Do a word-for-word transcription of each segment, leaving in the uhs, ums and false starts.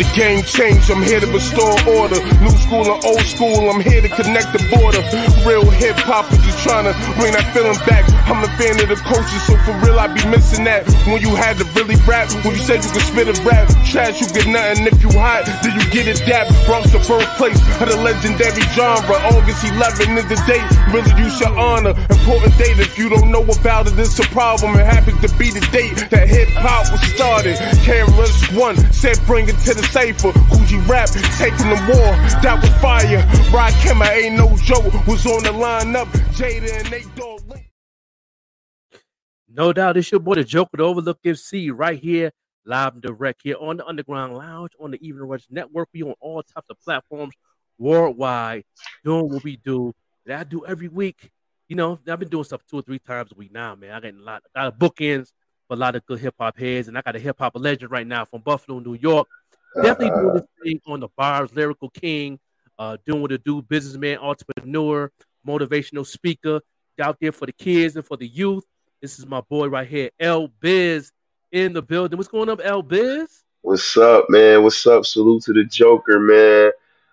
The game changed, I'm here to restore order. New school or old school, I'm here to connect the border. Real hip hop, if you tryna bring that feeling back. I'm a fan of the culture, so for real I be missing that. When you had to really rap, when you said you could spit a rap. Trash, you get nothing if you hot, then you get it that. Bronx, the birthplace of the legendary genre. August eleventh is the date, really you should honor. Important date, if you don't know about it, it's a problem. It happens to be the date that hip hop was started. K R S-One said bring it to the safer, Gucci rap, taking the war, that was fire. Rod Kemmer, ain't no joke, was on the lineup. Jada and Nate Dogg. No doubt, it's your boy, the Joker, the Overlook F C, right here, live and direct here on the Underground Lounge, on the Evening Rush Network. We on all types of platforms worldwide, doing what we do that I do every week. You know, I've been doing stuff two or three times a week now, man. I got a lot, a lot of bookends for a lot of good hip hop heads, and I got a hip hop legend right now from Buffalo, New York. Definitely uh, doing this thing on the bars, lyrical king, uh, doing what to do, businessman, entrepreneur, motivational speaker, out there for the kids and for the youth. This is my boy right here, L Biz, in the building. What's going on, L Biz? What's up, man? What's up? Salute to the Joker, man.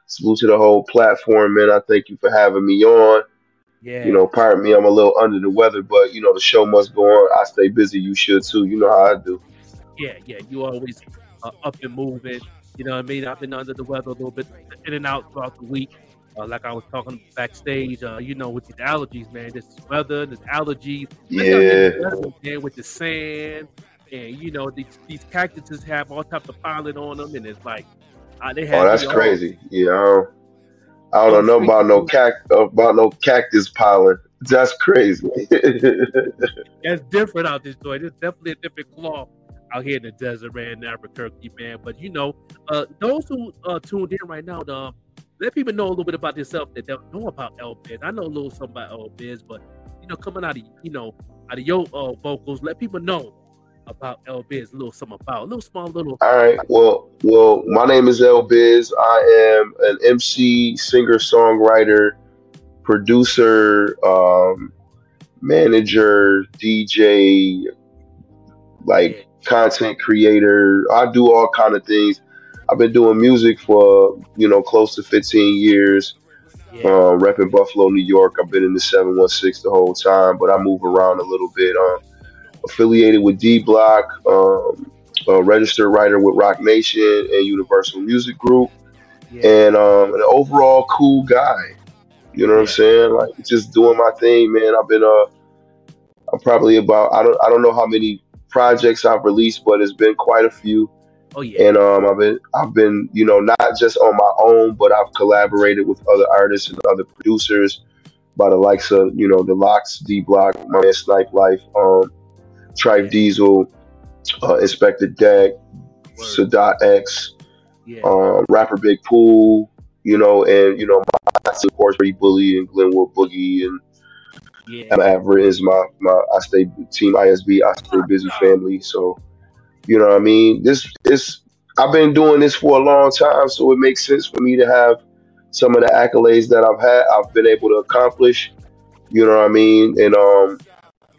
Salute to the whole platform, man. I thank you for having me on. Yeah. You know, pardon me, I'm a little under the weather, but, you know, the show must go on. I stay busy. You should, too. You know how I do. Yeah, yeah. You always... Uh, up and moving, you know what I mean? I've been under the weather a little bit, in and out throughout the week. Uh, like I was talking backstage, uh, you know, with these allergies, man. This weather, this allergies. Yeah. Man, with the sand. And, you know, these, these cactuses have all types of pollen on them. And it's like, uh, they have. Oh, that's crazy. Own. Yeah. I don't, I don't know about no, cact- about no cactus pollen. That's crazy. That's different out this joint. It's definitely a different cloth out here in the desert, man, in Albuquerque, man. But, you know, uh, those who uh, tuned in right now, uh, let people know a little bit about yourself that they don't know about L Biz. I know a little something about L Biz, but, you know, coming out of, you know, out of your uh, vocals, let people know about L Biz, a little something about, a little small, little. All right. Well, well, my name is L Biz. I am an M C, singer, songwriter, producer, um, manager, D J, like, yeah. Content creator. I do all kind of things. I've been doing music for, you know, close to fifteen years. Yeah. Uh, repping Buffalo, New York. I've been in the seven one six the whole time, but I move around a little bit. Um, affiliated with D-Block, um, a registered writer with Rock Nation and Universal Music Group. Yeah. And um, an overall cool guy. You know what yeah. I'm saying? Like, just doing my thing, man. I've been uh, I'm probably about, I don't, I don't know how many projects I've released, but it's been quite a few. Oh yeah. And um, I've been, I've been, you know, not just on my own, but I've collaborated with other artists and other producers, by the likes of, you know, The Lox, D-Block, my man Snipe Life, um, Tripe yeah. Diesel, uh, Inspector Deck, Sadat X, yeah. um, rapper Big Pool, you know, and you know, my of course, Pretty Bully and Glenwood Boogie and. Yeah. And I've written my, my I stay team I S B, I stay busy family. So, you know what I mean? This is, I've been doing this for a long time, so it makes sense for me to have some of the accolades that I've had, I've been able to accomplish. You know what I mean? And um,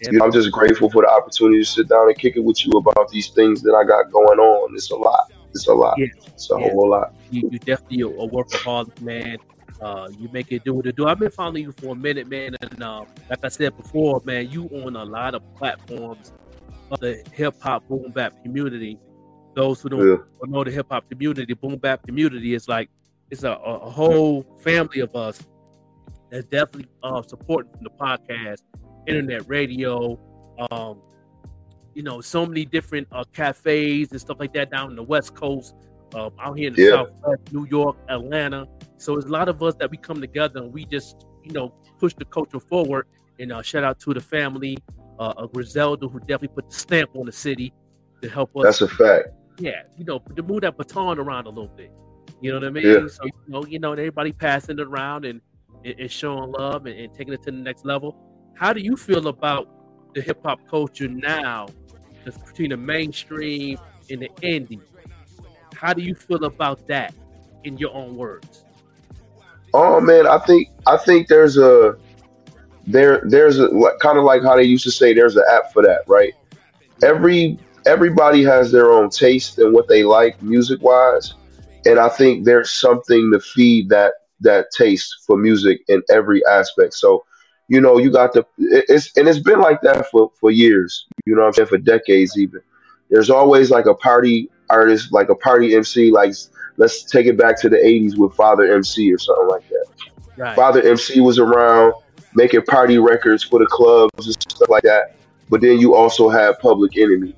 you know, I'm just grateful for the opportunity to sit down and kick it with you about these things that I got going on. It's a lot. It's a lot. Yeah. It's a yeah. whole lot. You, you definitely a workaholic, man. Uh, you make it do what it do. I've been following you for a minute, man, and uh, like I said before, man, you on a lot of platforms of the hip hop boom bap community. Those who don't yeah. know the hip hop community, boom bap community is like it's a, a whole family of us that's definitely uh, supporting the podcast, internet radio, um, you know, so many different uh, cafes and stuff like that down in the West Coast, um, out here in the yeah. Southwest, New York, Atlanta. So there's a lot of us that we come together and we just, you know, push the culture forward. And uh, shout out to the family uh, of Griselda, who definitely put the stamp on the city to help us. That's a fact. Yeah, you know, to move that baton around a little bit. You know what I mean? Yeah. So, you know, you know, everybody passing it around and, and, and showing love and, and taking it to the next level. How do you feel about the hip hop culture now, between the mainstream and the indie? How do you feel about that in your own words? Oh man, I think I think there's a there there's a kind of like how they used to say there's an app for that, right? Every everybody has their own taste and what they like music wise. And I think there's something to feed that, that taste for music in every aspect. So, you know, you got the, it's, and it's been like that for, for years, you know what I'm saying? For decades even. There's always like a party artist, like a party M C, like let's take it back to the eighties with Father M C or something like that. Right. Father M C was around making party records for the clubs and stuff like that. But then you also have Public Enemy.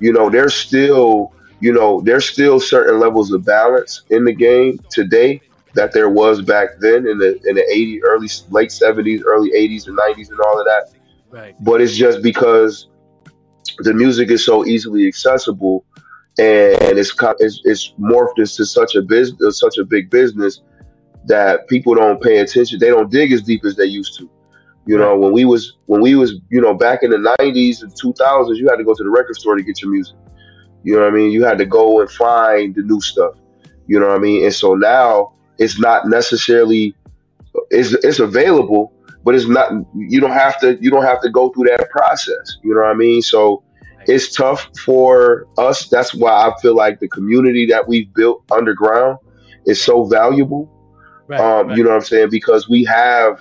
You know, there's still, you know, there's still certain levels of balance in the game today that there was back then in the in the eighties, early late seventies, early eighties and nineties and all of that. Right. But it's just because the music is so easily accessible, and it's it's, it's morphed into such a business, such a big business, that people don't pay attention. They don't dig as deep as they used to. You know, when we was when we was, you know, back in the nineties and two thousands, you had to go to the record store to get your music. You know what I mean? You had to go and find the new stuff. You know what I mean? And so now it's not necessarily, it's it's available, but it's not, you don't have to you don't have to go through that process. You know what I mean? So it's tough for us. That's why I feel like the community that we've built underground is so valuable. Right, um, right. You know what I'm saying? Because we have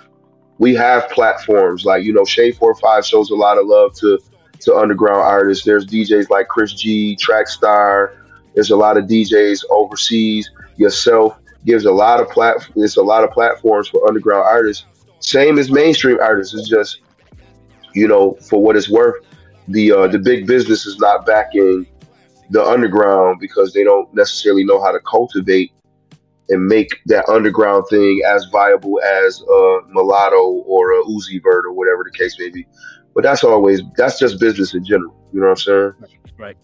we have platforms like, you know, Shade forty-five shows a lot of love to to underground artists. There's D Js like Chris G, Trackstar. There's a lot of D Js overseas. Yourself gives a lot of plat. It's a lot of platforms for underground artists. Same as mainstream artists. It's just, you know, for what it's worth, the uh, the big business is not backing the underground because they don't necessarily know how to cultivate and make that underground thing as viable as a Mulatto or a Uzi Vert or whatever the case may be. But that's always, that's just business in general. You know what I'm saying? Right.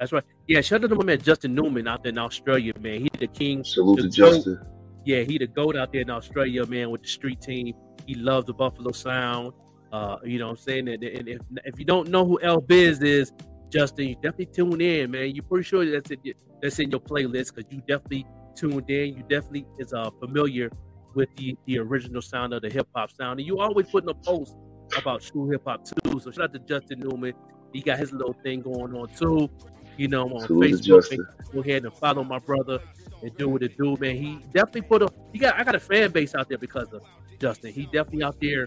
That's right. Yeah, shout out to my man Justin Newman out there in Australia, man. He's the king. Salute to Justin. Yeah, he the GOAT out there in Australia, man, with the street team. He loves the Buffalo sound. Uh, you know what I'm saying? And, and if, if you don't know who L Biz is, Justin, you definitely tune in, man. You're pretty sure that's in, that's in your playlist because you definitely tuned in. You definitely is uh, familiar with the, the original sound of the hip-hop sound. And you always putting a post about true hip-hop, too. So shout out to Justin Newman. He got his little thing going on, too. You know, on Facebook. Go ahead and follow my brother and do what it do, man. He definitely put a... He got, I got a fan base out there because of Justin. He definitely out there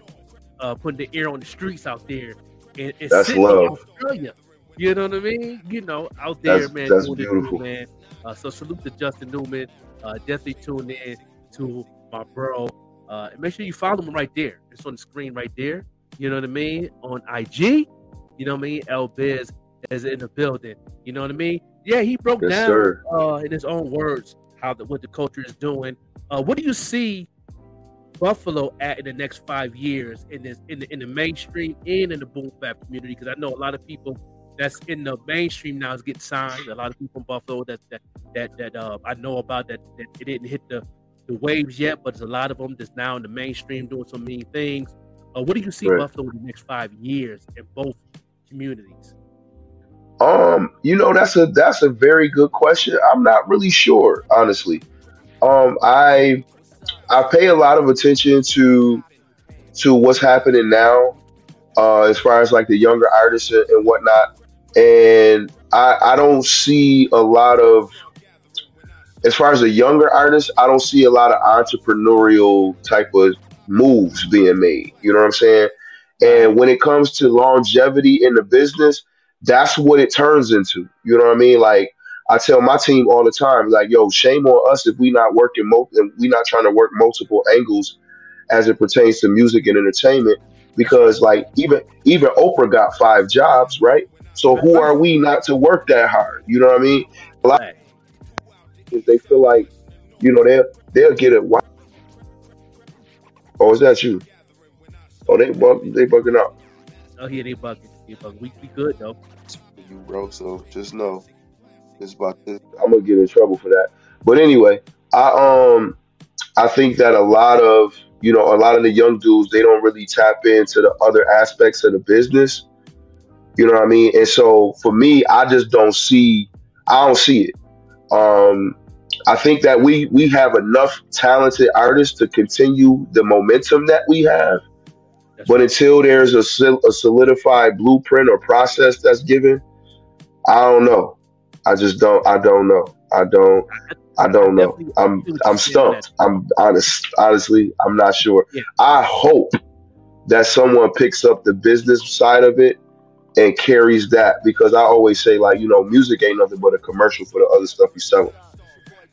uh, putting the air on the streets out there. And, and that's love. Australia. You know what I mean? You know, out there, that's, man. That's beautiful. Do, man. Uh, so salute to Justin Newman. Uh, definitely tune in to my bro. Uh, and make sure you follow him right there. It's on the screen right there. You know what I mean? On I G, you know what I mean? L Biz is in the building. You know what I mean? Yeah, he broke yes, down sir. Uh, in his own words how the, what the culture is doing. Uh, what do you see Buffalo at in the next five years in this in the, in the mainstream and in the boom bap community? Because I know a lot of people that's in the mainstream now is getting signed. A lot of people in Buffalo that that that, that uh, I know about that, that it didn't hit the, the waves yet, but there's a lot of them that's now in the mainstream doing some mean things. Uh, what do you see right. Buffalo in the next five years in both communities? Um, you know, that's a that's a very good question. I'm not really sure, honestly. Um, I I pay a lot of attention to to what's happening now, uh, as far as like the younger artists and whatnot. And I, I don't see a lot of, as far as the younger artists, I don't see a lot of entrepreneurial type of moves being made. You know what I'm saying? And when it comes to longevity in the business, that's what it turns into. You know what I mean? Like I tell my team all the time, like, yo, shame on us if we not working, mo- and we not trying to work multiple angles as it pertains to music and entertainment, because like even, even Oprah got five jobs, right? So who are we not to work that hard? You know what I mean? A lot of they feel like, you know, they'll, they'll get it. Oh, is that you? Oh, they bug, they bugging out. Oh, yeah, they bugging. They bugging. We, we good though. You bro, so just know it's about this. I'm gonna get in trouble for that. But anyway, I um, I think that a lot of you know a lot of the young dudes, they don't really tap into the other aspects of the business. You know what I mean? And so for me, I just don't see. I don't see it. Um. I think that we, we have enough talented artists to continue the momentum that we have. That's but right. Until there's a, a solidified blueprint or process that's given, I don't know. I just don't. I don't know. I don't. I don't know. I'm. I'm stumped. I'm honest. Honestly, I'm not sure. Yeah. I hope that someone picks up the business side of it and carries that, because I always say, like, you know, music ain't nothing but a commercial for the other stuff you sell.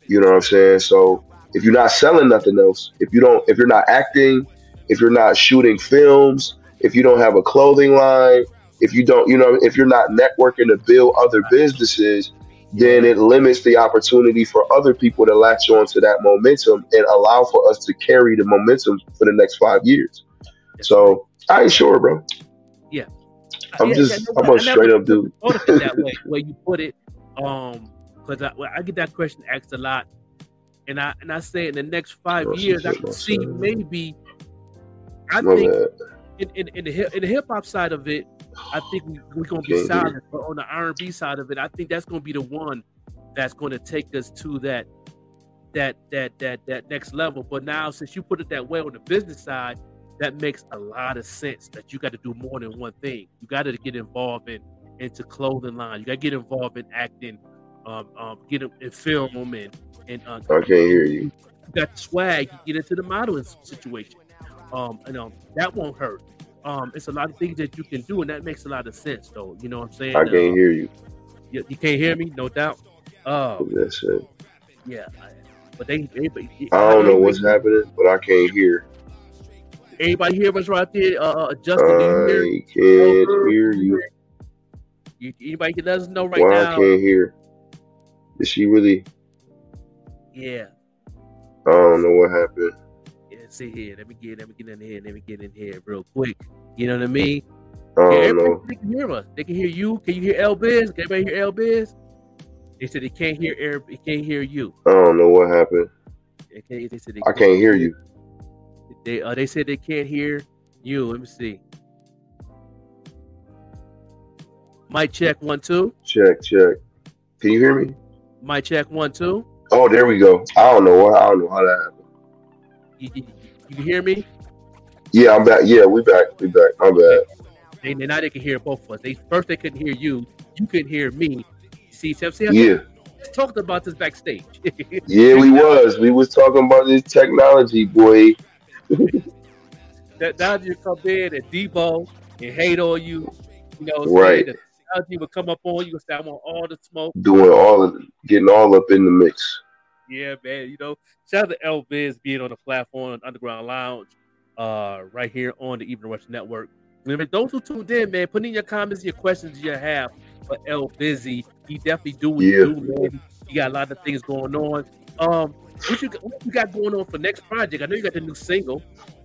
You know what I'm saying? So if you're not selling nothing else, if you don't, if you're not acting, if you're not shooting films, if you don't have a clothing line, if you don't, you know, if you're not networking to build other businesses, then it limits the opportunity for other people to latch on to that momentum and allow for us to carry the momentum for the next five years. So I ain't sure, bro. Yeah. I'm yeah, just, yeah, no, I'm a straight up dude. That way, where you put it, um, because I, well, I get that question asked a lot, and I and I say in the next five no, years, I can see man. maybe. I no, think in, in in the in the hip hop side of it, I think we, we're gonna be silent. But on the R and B side of it, I think that's gonna be the one that's gonna take us to that that that that that next level. But now, since you put it that way on the business side, that makes a lot of sense that you got to do more than one thing. You got to get involved in into clothing line. You got to get involved in acting, um, um, get in film, and and uh, I can't hear you. You got swag. You get into the modeling situation, um, and um, that won't hurt. Um, it's a lot of things that you can do, and that makes a lot of sense, though. You know what I'm saying? I can't um, hear you. you. You can't hear me, no doubt. Um, That's it. Yeah, but they. they, they I don't know what's me. happening, but I can't hear. Everybody hear us right there? Uh, Justin, I do you hear? can't hear you. you. Anybody can let us know right Why now. I can't hear. Is she really? Yeah. I don't know what happened. Yeah, see here. Let me get. Let me get in here. Let me get in here real quick. You know what I mean? I don't yeah, everybody, know. They can hear us. They can hear you. Can you hear L Biz? Can everybody hear L Biz? They said they can't hear. Air, they can't hear you. I don't know what happened. They can't, they said they I can't hear you. They uh, they said they can't hear you. Let me see. Mic check one two. Check check. Can you hear me? Mic check one two. Oh, there we go. I don't know. I don't know how that happened. You, you, you can hear me? Yeah, I'm back. Yeah, we back. We back. I'm back. And now they can hear both of us. They first they couldn't hear you. You couldn't hear me. See, see yeah. Talked about this backstage. yeah, we was. We was talking about this technology, boy. That now you come in and Debo and hate on you, you know, so right? The technology would come up on you and say, "I want all the smoke." Doing all of, getting all up in the mix. Yeah, man. You know, shout out to L Biz being on the platform on Underground Lounge, uh, right here on the Evening Rush Network. Remember, those who tuned in, man, put in your comments, your questions you have for L Busy. He definitely do what yeah. do, man. He got a lot of things going on. Um. What you, what you got going on for next project? I know you got the new single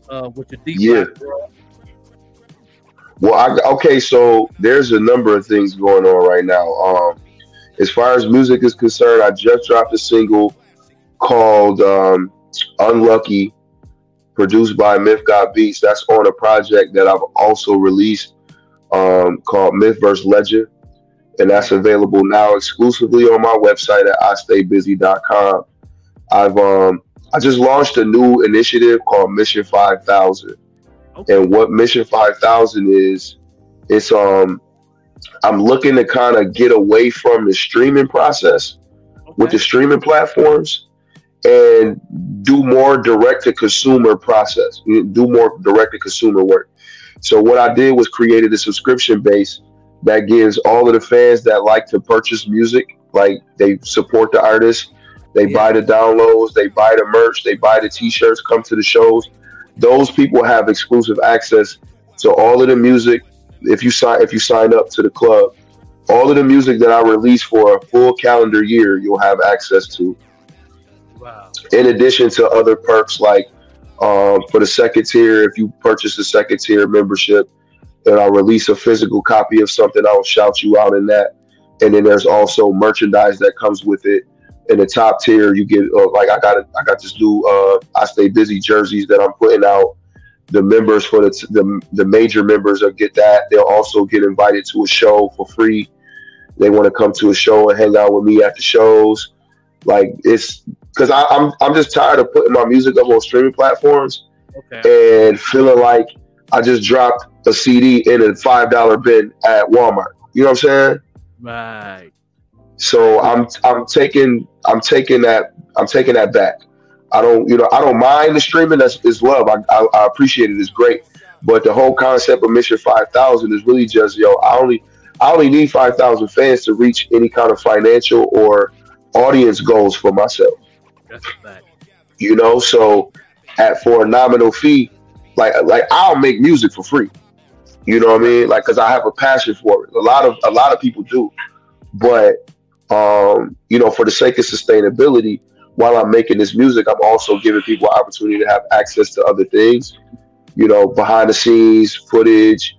uh, with your D-Block. Yeah. Well, I, okay, so there's a number of things going on right now. Um, as far as music is concerned, I just dropped a single called um, Unlucky, produced by Myth Got Beats. That's on a project that I've also released um, called Myth versus. Legend, and that's available now exclusively on my website at I stay busy dot com. I've um I just launched a new initiative called Mission five thousand, okay. And what Mission five thousand is, it's um I'm looking to kind of get away from the streaming process okay. with the streaming platforms and do more direct to consumer process, do more direct to consumer work. So what I did was created a subscription base that gives all of the fans that like to purchase music, like they support the artist. They yeah. buy the downloads, they buy the merch, they buy the t-shirts, come to the shows. Those people have exclusive access to all of the music. If you sign, if you sign up to the club, all of the music that I release for a full calendar year, you'll have access to. Wow. In addition to other perks, like um, for the second tier, if you purchase the second tier membership, then I'll release a physical copy of something. I'll shout you out in that. And then there's also merchandise that comes with it. In the top tier, you get uh, like I got a, I got this new uh, I Stay Busy jerseys that I'm putting out. The members for the t- the, the major members will get that. They'll also get invited to a show for free. They want to come to a show and hang out with me at the shows. Like it's because I'm I'm just tired of putting my music up on streaming platforms okay. and feeling like I just dropped a C D in a five dollar bin at Walmart. You know what I'm saying? Right. So I'm I'm taking I'm taking that I'm taking that back. I don't you know I don't mind the streaming. That's is love. I, I I appreciate it. It's great. But the whole concept of Mission five thousand is really just yo. I only I only need five thousand fans to reach any kind of financial or audience goals for myself. That's a fact. You know, so at for a nominal fee, like like I'll make music for free. You know what I mean? Like, cause I have a passion for it. A lot of a lot of people do, but um, you know, for the sake of sustainability, while I'm making this music, I'm also giving people an opportunity to have access to other things. You know, behind the scenes footage,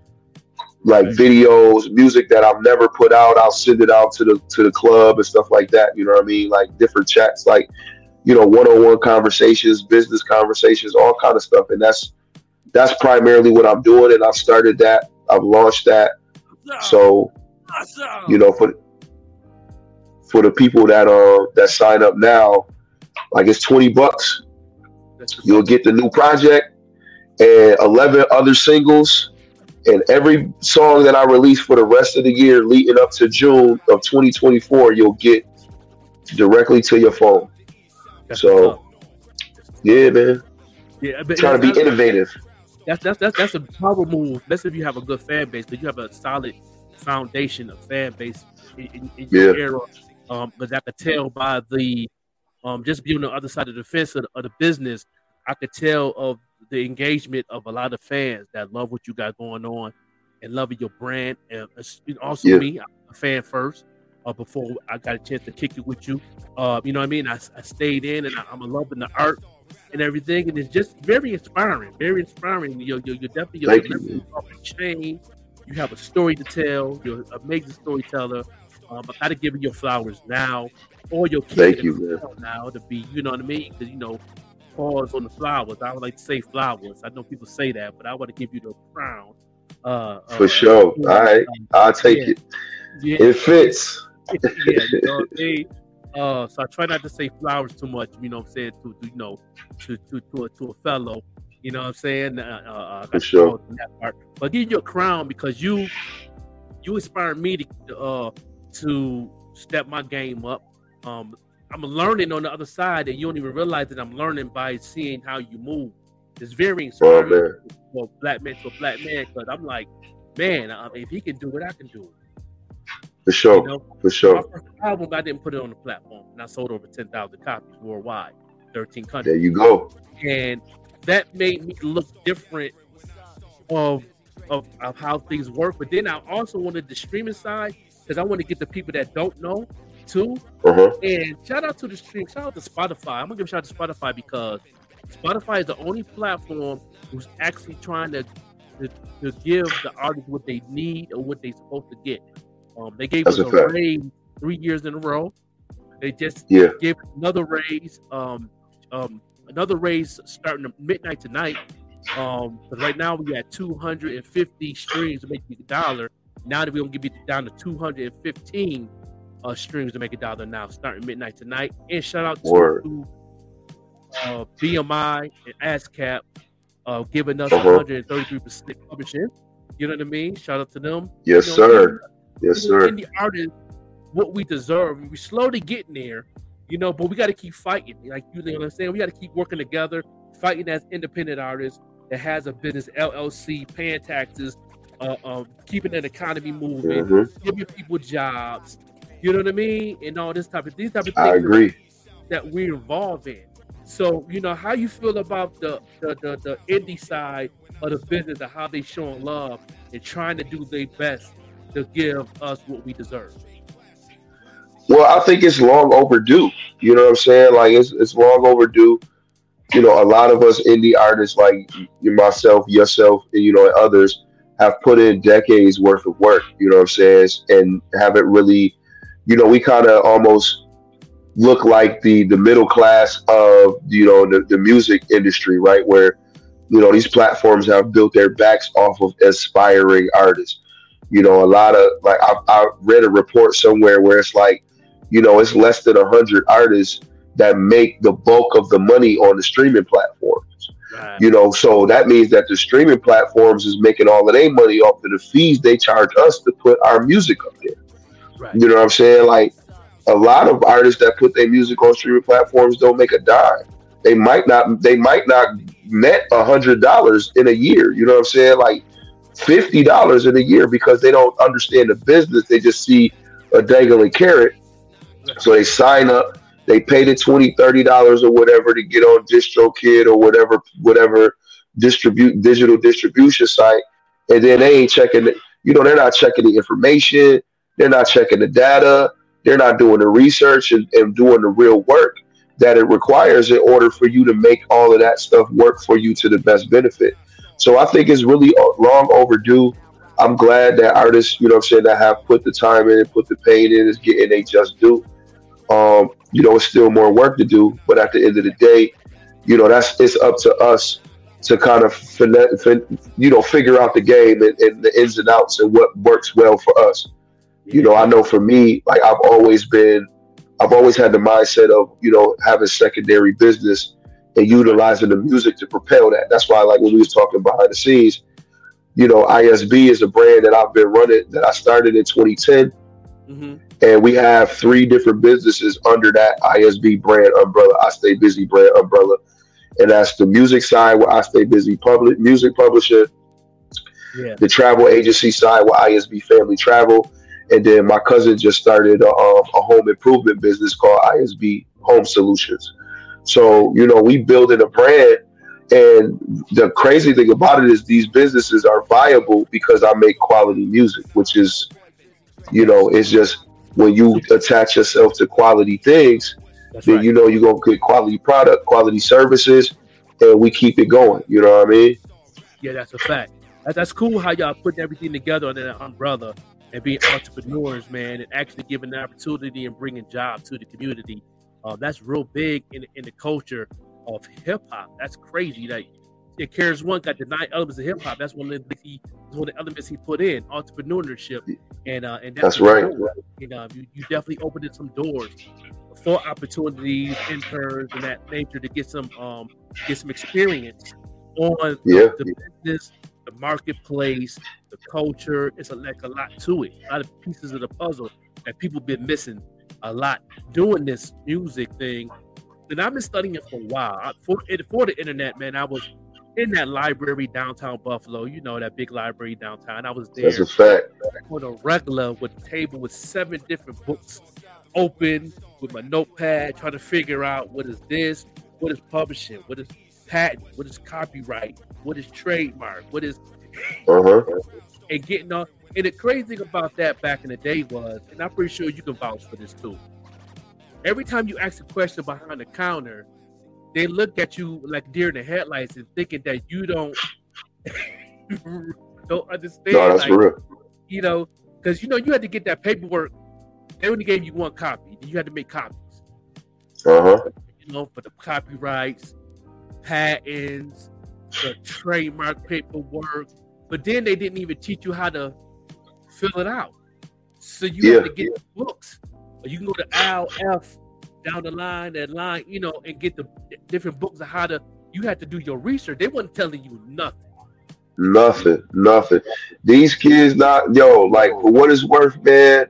like videos, music that I've never put out. I'll send it out to the to the club and stuff like that. You know what I mean? Like different chats, like you know, one-on-one conversations, business conversations, all kind of stuff, and that's. That's primarily what I'm doing, and I've started that. I've launched that. So, you know, for for the people that uh that sign up now, like it's twenty bucks. You'll get the new project and eleven other singles, and every song that I release for the rest of the year, leading up to June of twenty twenty-four, you'll get directly to your phone. So, yeah, man. Yeah, trying to be innovative. That's that's that's that's a power move. That's if you have a good fan base, but you have a solid foundation of fan base in, in, in yeah. your era. Um, because I could tell by the um just being on the other side of the fence of, of the business, I could tell of the engagement of a lot of fans that love what you got going on and loving your brand. And also yeah. me, I'm a fan first. Uh, before I got a chance to kick it with you, uh, you know what I mean. I, I stayed in, and I, I'm loving the art and everything, and it's just very inspiring, very inspiring. You're, you're, you're definitely you're definitely off the chain. You have a story to tell. You're an amazing storyteller. Um, I gotta give you your flowers now, or your kids now to be, you know what I mean? Because you know, pause on the flowers. I would like to say flowers. I know people say that, but I want to give you the crown. Uh, For uh, sure. You know, all right, um, I'll take yeah. it. Yeah. It fits. Yeah, you know what I mean? Uh, so I try not to say flowers too much, you know what I'm saying, to, to you know, to to to a, to a fellow, you know what I'm saying? Uh, uh, For sure. That part. But give you a crown because you you inspired me to uh, to step my game up. Um, I'm learning on the other side, and you don't even realize that I'm learning by seeing how you move. It's very inspiring oh, for a black man to a black man because I'm like, man, I mean, if he can do it, I can do it. For sure, you know, for sure. My first album, I didn't put it on the platform, and I sold over ten thousand copies worldwide, thirteen countries. There you go. And that made me look different of of, of how things work. But then I also wanted the streaming side because I want to get the people that don't know too. Uh-huh. And shout out to the stream, shout out to Spotify. I'm gonna give a shout out to Spotify because Spotify is the only platform who's actually trying to to, to give the artists what they need or what they're supposed to get. Um, they gave That's us a, a raise three years in a row. They just yeah. gave another raise, um, um, another raise starting at midnight tonight. Um, but right now we got two hundred fifty streams to make you a dollar. Now that we're gonna give you down to two hundred fifteen uh, streams to make a dollar now, starting midnight tonight. And shout out Word. to uh, B M I and ASCAP uh, giving us uh-huh. one hundred thirty-three percent publishing. You know what I mean? Shout out to them. Yes, you know sir. I mean? Yes, sir. Indie artists, what we deserve. We're slowly getting there, you know, but we got to keep fighting. Like you know what I'm saying? We got to keep working together, fighting as independent artists that has a business, L L C, paying taxes, uh, um, keeping an economy moving, mm-hmm. giving people jobs, you know what I mean? And all this type of these type of things I agree. that we're involved in. So, you know, how you feel about the the, the, the indie side of the business and how they showing love and trying to do their best to give us what we deserve? Well, I think it's long overdue. You know what I'm saying? Like it's it's long overdue. You know, a lot of us indie artists, like myself, yourself, and you know, and others, have put in decades worth of work. You know what I'm saying? And haven't really, you know, we kind of almost look like the the middle class of you know the the music industry, right? Where you know these platforms have built their backs off of aspiring artists. You know, a lot of like I, I read a report somewhere where it's like, you know, it's less than a hundred artists that make the bulk of the money on the streaming platforms. Right. You know, so that means that the streaming platforms is making all of their money off of the fees they charge us to put our music up there. Right. You know what I'm saying? Like, a lot of artists that put their music on streaming platforms don't make a dime. They might not. They might not net a hundred dollars in a year. You know what I'm saying? Like fifty dollars in a year, because they don't understand the business. They just see a dangling carrot, so they sign up. They pay the twenty, thirty dollars or whatever to get on DistroKid or whatever, whatever distribute digital distribution site, and then they ain't checking. The, you know, they're not checking the information. They're not checking the data. They're not doing the research and, and doing the real work that it requires in order for you to make all of that stuff work for you to the best benefit. So I think it's really long overdue. I'm glad that artists, you know what I'm saying, that have put the time in, put the pain in, is getting they just do. Um, you know, it's still more work to do, but at the end of the day, you know, that's, it's up to us to kind of, finesse, fin- you know, figure out the game and, and the ins and outs and what works well for us. You know, I know for me, like I've always been, I've always had the mindset of, you know, having secondary business and utilizing the music to propel that. That's why, like when we was talking behind the scenes, you know, I S B is a brand that I've been running, that I started in twenty ten. Mm-hmm. And we have three different businesses under that I S B brand umbrella, I Stay Busy brand umbrella. And that's the music side with I Stay Busy Public Music Publisher, yeah. The travel agency side with I S B Family Travel. And then my cousin just started a, a home improvement business called I S B Home Solutions. So, you know, we building a brand, and the crazy thing about it is these businesses are viable because I make quality music, which is, you know, it's just when you attach yourself to quality things, that's then right. You know, you're going to get quality product, quality services, and we keep it going. You know what I mean? Yeah, that's a fact. That's cool how y'all putting everything together under that umbrella. And being entrepreneurs, man, and actually giving the opportunity and bringing jobs to the community. Uh, that's real big in, in the culture of hip hop. That's crazy. Like, K R S-One got the nine elements of hip hop. That's one of the he, one of the elements he put in, entrepreneurship. And uh, and that's, that's right. You know, you, you definitely opened up some doors for opportunities, interns, and that nature to get some um get some experience on yeah. the, the business. The marketplace, the culture, it's a, like a lot to it. A lot of pieces of the puzzle that people been missing a lot doing this music thing. And I've been studying it for a while. I, for, for the internet, man, I was in that library downtown Buffalo. You know, that big library downtown. I was there. That's a fact. On a regular with a table with seven different books open with my notepad, trying to figure out what is this, what is publishing, what is patent, what is copyright, what is trademark, what is uh-huh. and getting on. And the crazy thing about that back in the day was, and I'm pretty sure you can vouch for this too, every time you ask a question behind the counter, they look at you like deer in the headlights and thinking that you don't don't understand. No, that's like, for real. You know, because you know you had to get that paperwork. They only gave you one copy. You had to make copies. Uh huh. You know, for the copyrights, patents, the trademark paperwork, but then they didn't even teach you how to fill it out. So you yeah. have to get the books, or you can go to aisle F down the line, that line, you know, and get the different books of how to. You had to do your research. They wasn't telling you nothing. Nothing, nothing. These kids, not yo, like for what it's worth, man.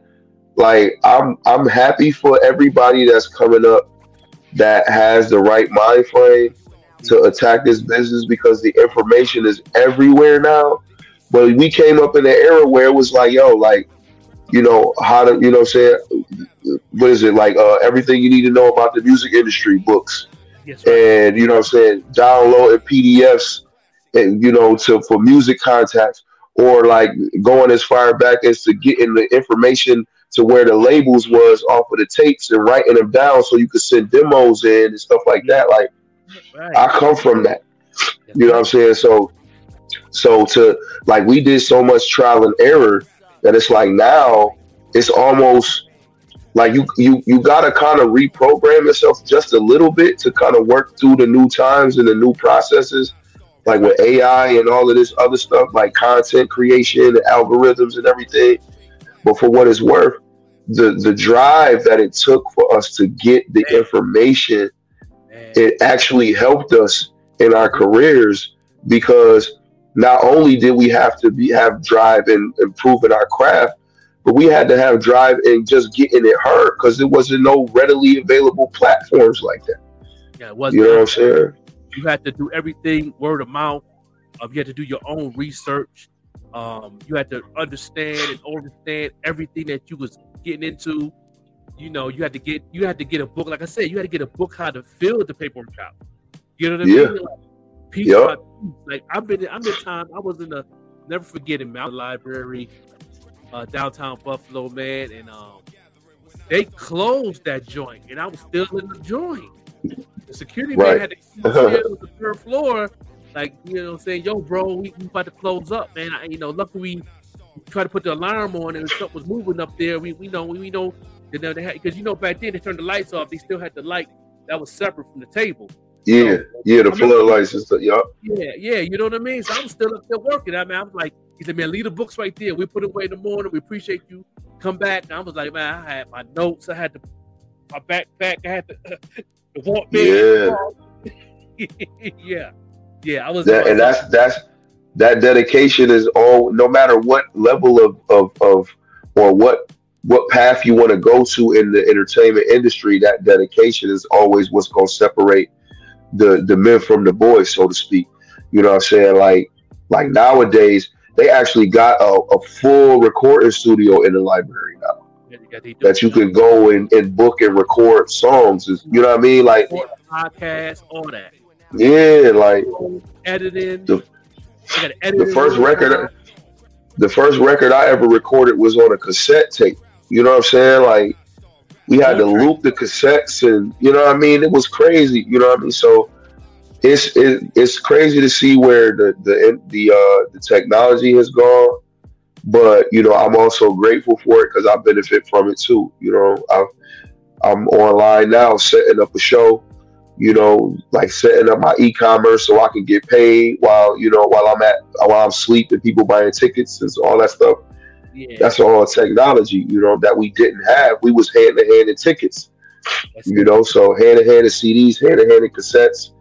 Like I'm, I'm happy for everybody that's coming up that has the right mind frame to attack this business, because the information is everywhere now. But we came up in an era where it was like, yo, like, you know, how to, you know what I'm saying? What is it? Like uh, everything you need to know about the music industry, books. Yes, right. And, you know what I'm saying? Downloading P D Fs, and you know, to for music contacts, or like going as far back as to getting the information to where the labels was off of the tapes and writing them down so you could send demos in and stuff like that. Like, right. I come from that, you know what I'm saying? So, so to like, we did so much trial and error that it's like now it's almost like you, you, you gotta kind of reprogram yourself just a little bit to kind of work through the new times and the new processes, like with A I and all of this other stuff, like content creation and algorithms and everything. But for what it's worth, the, the drive that it took for us to get the information, it actually helped us in our careers, because not only did we have to be have drive and improving our craft, but we had to have drive and just getting it heard because there wasn't no readily available platforms like that. Yeah, it wasn't. You know what I'm saying? You had to do everything word of mouth. Um, you had to do your own research. Um, you had to understand and understand everything that you was getting into. You know, you had to get you had to get a book. Like I said, you had to get a book how to fill the paperwork out. You know what I yeah. mean? Like, piece yep. by piece. Like I've been, I'm in time. I was in a never forget it, Mountain Library, uh, downtown Buffalo, man, and um, they closed that joint, and I was still in the joint. The security right. man had to clear the third floor. Like, you know what I'm saying? Yo, bro, we, we about to close up, man. I, you know, luckily we tried to put the alarm on and stuff was moving up there. We we know, we, we know, you know, they had, because, you know, back then they turned the lights off. They still had the light that was separate from the table. Yeah, so, yeah, the floodlights and stuff, yeah. Yeah, yeah, you know what I mean? So I'm still up there working. I mean, I'm like, he said, man, leave the books right there. We put it away in the morning. We appreciate you. Come back. And I was like, man, I had my notes. I had the, my backpack. I had the, the walk man. Yeah. yeah. Yeah, I was that, and that's that's that dedication is all, no matter what level of of, of or what what path you want to go to in the entertainment industry, that dedication is always what's going to separate the the men from the boys, so to speak. You know what I'm saying? Like like nowadays, they actually got a, a full recording studio in the library now that you can go and, and book and record songs. You know what I mean? Like podcasts, all that. Yeah, like editing. The, edit the first record, the first record I ever recorded was on a cassette tape. You know what I'm saying? Like we had to loop the cassettes, and you know what I mean. It was crazy. You know what I mean. So it's it, it's crazy to see where the the the uh, the technology has gone. But you know, I'm also grateful for it because I benefit from it too. You know, I'm I'm online now setting up a show. You know, like setting up my e-commerce so I can get paid while, you know, while I'm at, while I'm sleeping, people buying tickets and all that stuff. Yeah. That's all technology, you know, that we didn't have. We was hand to hand in tickets, That's you know, so hand to hand in C Ds, hand to hand in cassettes,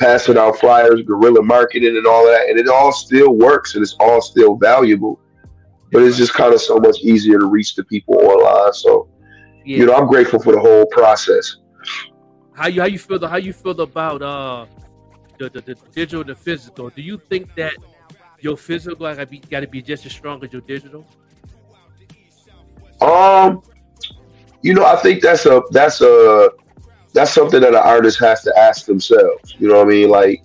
passing out flyers, guerrilla marketing and all that. And it all still works and it's all still valuable, but it's just kind of so much easier to reach the people online. So, yeah. you know, I'm grateful for the whole process. How you how you feel the how you feel about uh the, the, the digital and the physical? Do you think that your physical gotta be gotta be just as strong as your digital? Um, you know, I think that's a that's a that's something that an artist has to ask themselves. You know what I mean? Like,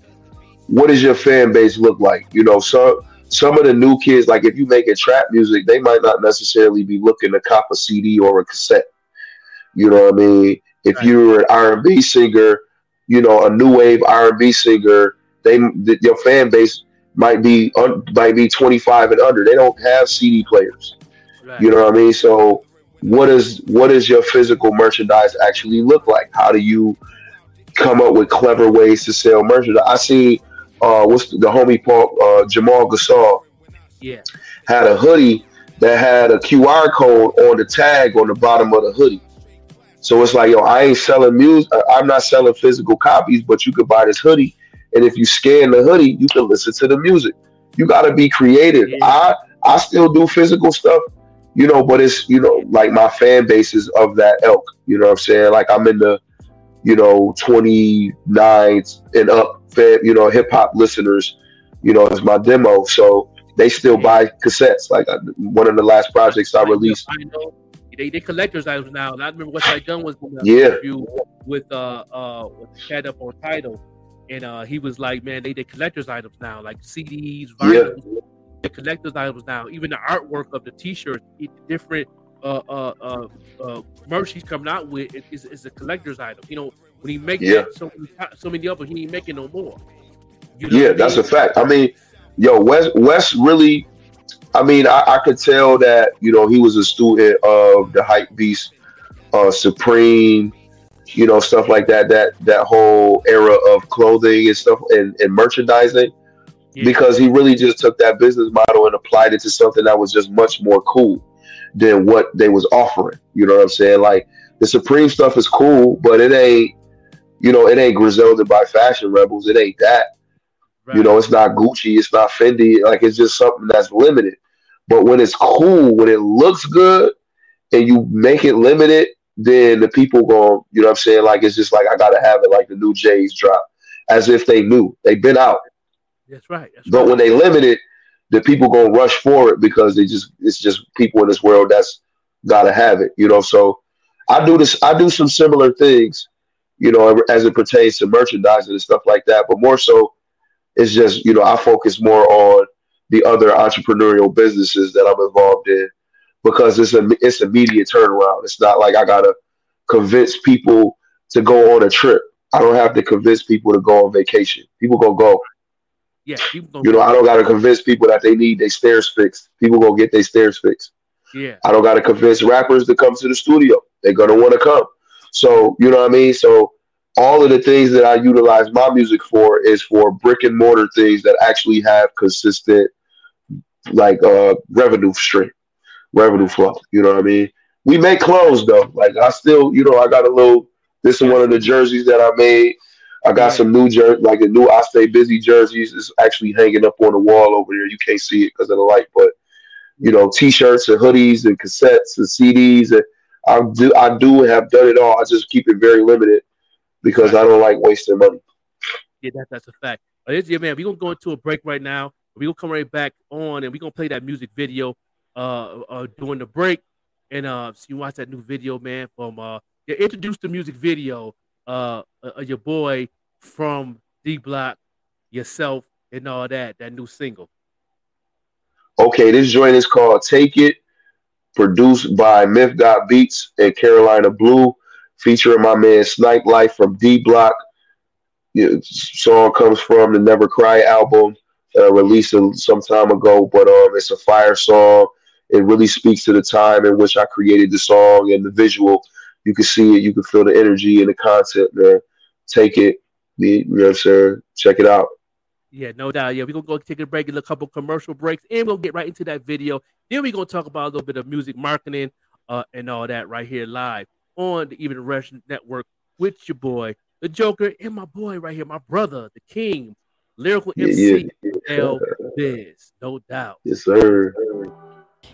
what does your fan base look like? You know, some some of the new kids, like if you make a trap music, they might not necessarily be looking to cop a C D or a cassette. You know what I mean? If you're an R and B singer, you know, a new wave R and B singer, they th- your fan base might be un- might be twenty-five and under. They don't have C D players. Right. You know what I mean? So what is what is your physical merchandise actually look like? How do you come up with clever ways to sell merchandise? I see uh, what's the, the homie Paul, uh, Jamal Gasol yeah. had a hoodie that had a Q R code on the tag on the bottom of the hoodie. So it's like, yo, I ain't selling music. I'm not selling physical copies, but you could buy this hoodie. And if you scan the hoodie, you can listen to the music. You got to be creative. Yeah. I, I still do physical stuff, you know, but it's, you know, like my fan base is of that ilk. You know what I'm saying? Like I'm in the, you know, twenty-nine and up, fan, you know, hip hop listeners, you know, it's my demo. So they still yeah. buy cassettes. Like I, one of the last projects I released. I know. They they collectors items now. And I remember what I done was an yeah. interview with uh uh with the cat up on Tidal, and uh he was like, man, they they collectors items now, like C Ds, vinyls, yeah. the collectors items now. Even the artwork of the T-shirts, different uh uh uh, uh merch he's coming out with is is a collector's item. You know, when he makes yeah. so many so many of them, he ain't making no more. You know yeah, that's mean? a fact. I mean, yo, Wes Wes really. I mean, I, I could tell that, you know, he was a student of the Hype Beast, uh, Supreme, you know, stuff like that, that that whole era of clothing and stuff and, and merchandising, yeah. because he really just took that business model and applied it to something that was just much more cool than what they was offering. You know what I'm saying? Like the Supreme stuff is cool, but it ain't, you know, it ain't Griselda by Fashion Rebels. It ain't that. Right. You know, it's not Gucci, it's not Fendi. Like, it's just something that's limited. But when it's cool, when it looks good, and you make it limited, then the people go, you know what I'm saying? Like, it's just like, I got to have it like the new J's drop, as if they knew. They've been out. That's right. That's but right. When they limit it, the people go rush for it because they just it's just people in this world that's got to have it, you know? So I do this. I do some similar things, you know, as it pertains to merchandising and stuff like that. But more so, it's just, you know, I focus more on the other entrepreneurial businesses that I'm involved in, because it's a it's immediate turnaround. It's not like I gotta convince people to go on a trip. I don't have to convince people to go on vacation. People gonna go. Yeah, people gonna you know, go. I don't gotta convince people that they need their stairs fixed. People gonna get their stairs fixed. Yeah, I don't gotta convince rappers to come to the studio. They're gonna want to come. So you know what I mean. So all of the things that I utilize my music for is for brick and mortar things that actually have consistent, like uh, revenue stream. Revenue flow, you know what I mean? We make clothes, though. Like, I still, you know, I got a little, this is one of the jerseys that I made. I got right. some new jerseys, like the new I Stay Busy jerseys. It's actually hanging up on the wall over here. You can't see it because of the light, but, you know, T-shirts and hoodies and cassettes and C Ds. And I do, I do have done it all. I just keep it very limited because I don't like wasting money. Yeah, that, that's a fact. But it's, yeah, man, we're going to go into a break right now. We're going to come right back on, and we're going to play that music video. Uh, uh, during the break, and uh, so you watch that new video, man. From uh, yeah, introduced the music video, uh, uh, your boy from D-Block, yourself, and all that. That new single. Okay, this joint is called "Take It," produced by Myth Got Beats and Carolina Blue, featuring my man Snipe Life from D-Block. The song comes from the Never Cry album, uh, released some time ago, but um, it's a fire song. It really speaks to the time in which I created the song and the visual. You can see it. You can feel the energy and the concept, man. Take it. You know what I'm saying? Check it out. Yeah, no doubt. Yeah, we're going to go take a break and a couple commercial breaks, and we'll get right into that video. Then we're going to talk about a little bit of music marketing uh, and all that right here live on the Evening Rush Network with your boy, the Joker, and my boy right here, my brother, the King, lyrical yeah, M C, yeah, yeah. L Biz. No doubt. Yes, sir.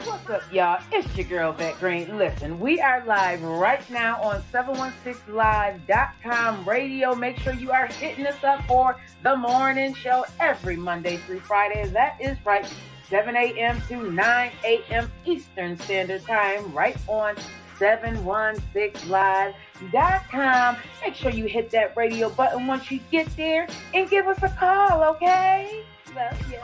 What's up, y'all? It's your girl, Vet Green. Listen, we are live right now on seven one six live dot com radio. Make sure you are hitting us up for the morning show every Monday through Friday. That is right. seven a.m. to nine a.m. Eastern Standard Time, right on seven one six live dot com. Make sure you hit that radio button once you get there and give us a call, okay? Love ya.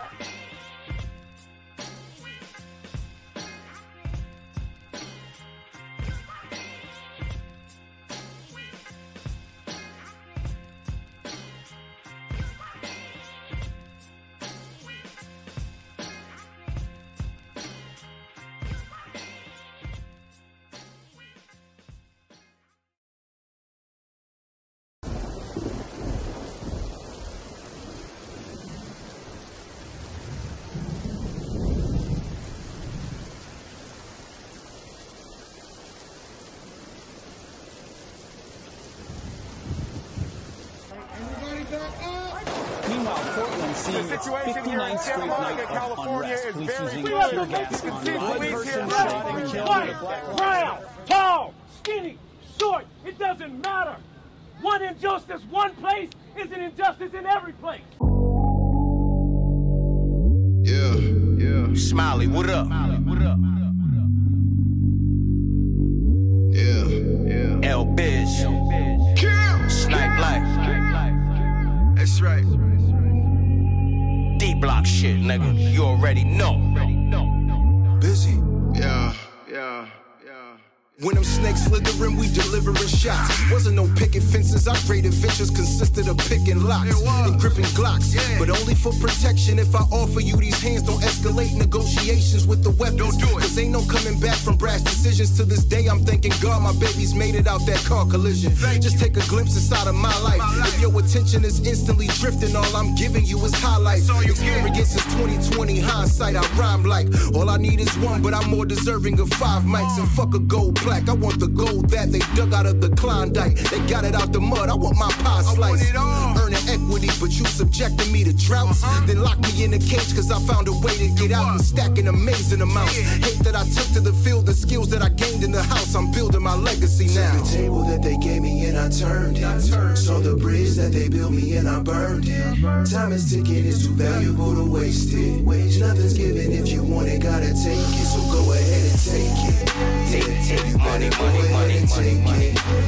fifty-ninth Street night of unrest. Police using tear gas on one person shot and killed in a black woman. Brown, tall, skinny, short, it doesn't matter. One injustice, one place is an injustice in every place. Yeah, yeah. Smiley, what up? Smiley, what up? Yeah, yeah. L Biz. Kill. Snipe Life. That's right. D-Block shit, nigga. You already know. busy. Yeah, yeah, yeah. When them snakes slithering, we delivering shots. Wasn't no picket fences, our great adventures consisted of picking locks and gripping Glocks. Yeah. But only for protection, if I offer you these hands, don't escalate negotiations with the weapons. Don't do it. Cause ain't no coming back from brash decisions. To this day, I'm thanking God my babies made it out that car collision. Thank Just you. Take a glimpse inside of my life. my life. If your attention is instantly drifting, all I'm giving you is highlights. All you Experience get. Is twenty twenty hindsight, I rhyme like. All I need is one, but I'm more deserving of five mics. And fuck a gold I want the gold that they dug out of the Klondike. They got it out the mud, I want my pie slice. Earning equity, but you subjecting me to droughts. uh-huh. Then lock me in a cage, cause I found a way to get out and stack an amazing amount. yeah. Hate that I took to the field, the skills that I gained in the house. I'm building my legacy now. Took the table that they gave me and I turned it. Saw the bridge that they built me and I burned it. Time is ticking, it's too valuable to waste it. Nothing's given, if you want it, gotta take it. So go ahead and take it. Take, take. Money, money, money, money, money.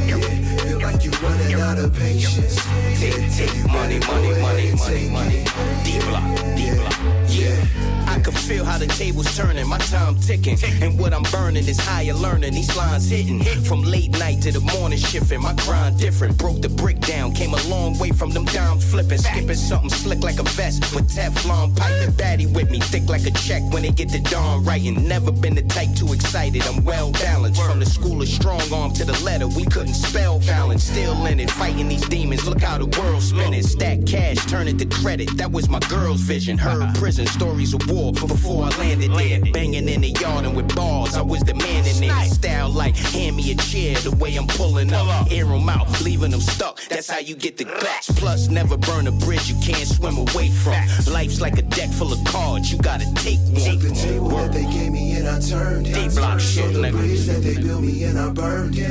Yeah. Feel like you're running yeah. out of patience. Take, take, money, money, money, money, money. D-Block, D-Block, yeah. I can feel how the table's turning, my time ticking. And what I'm burning is higher learning, these lines hitting. From late night to the morning shifting, my grind different. Broke the brick down, came a long way from them dimes flipping. Skipping something slick like a vest with Teflon piping. Baddie with me, thick like a check when they get the dawn writing. Never been the type too excited, I'm well balanced. From the school of strong arm to the letter, we couldn't spell balance. Still in it, fighting these demons. Look how the world's spinning. Stack cash, turn it to credit. That was my girl's vision. Heard prison stories of war before I landed there. Banging in the yard and with bars, I was demanding it. Style like hand me a chair, the way I'm pulling up. Air them out, leaving them stuck. That's how you get the glass. Plus, never burn a bridge you can't swim away from. Life's like a deck full of cards, you gotta take one. Took the table that they gave me and I turned it. D-Block shit, nigga. Build me and I burned it.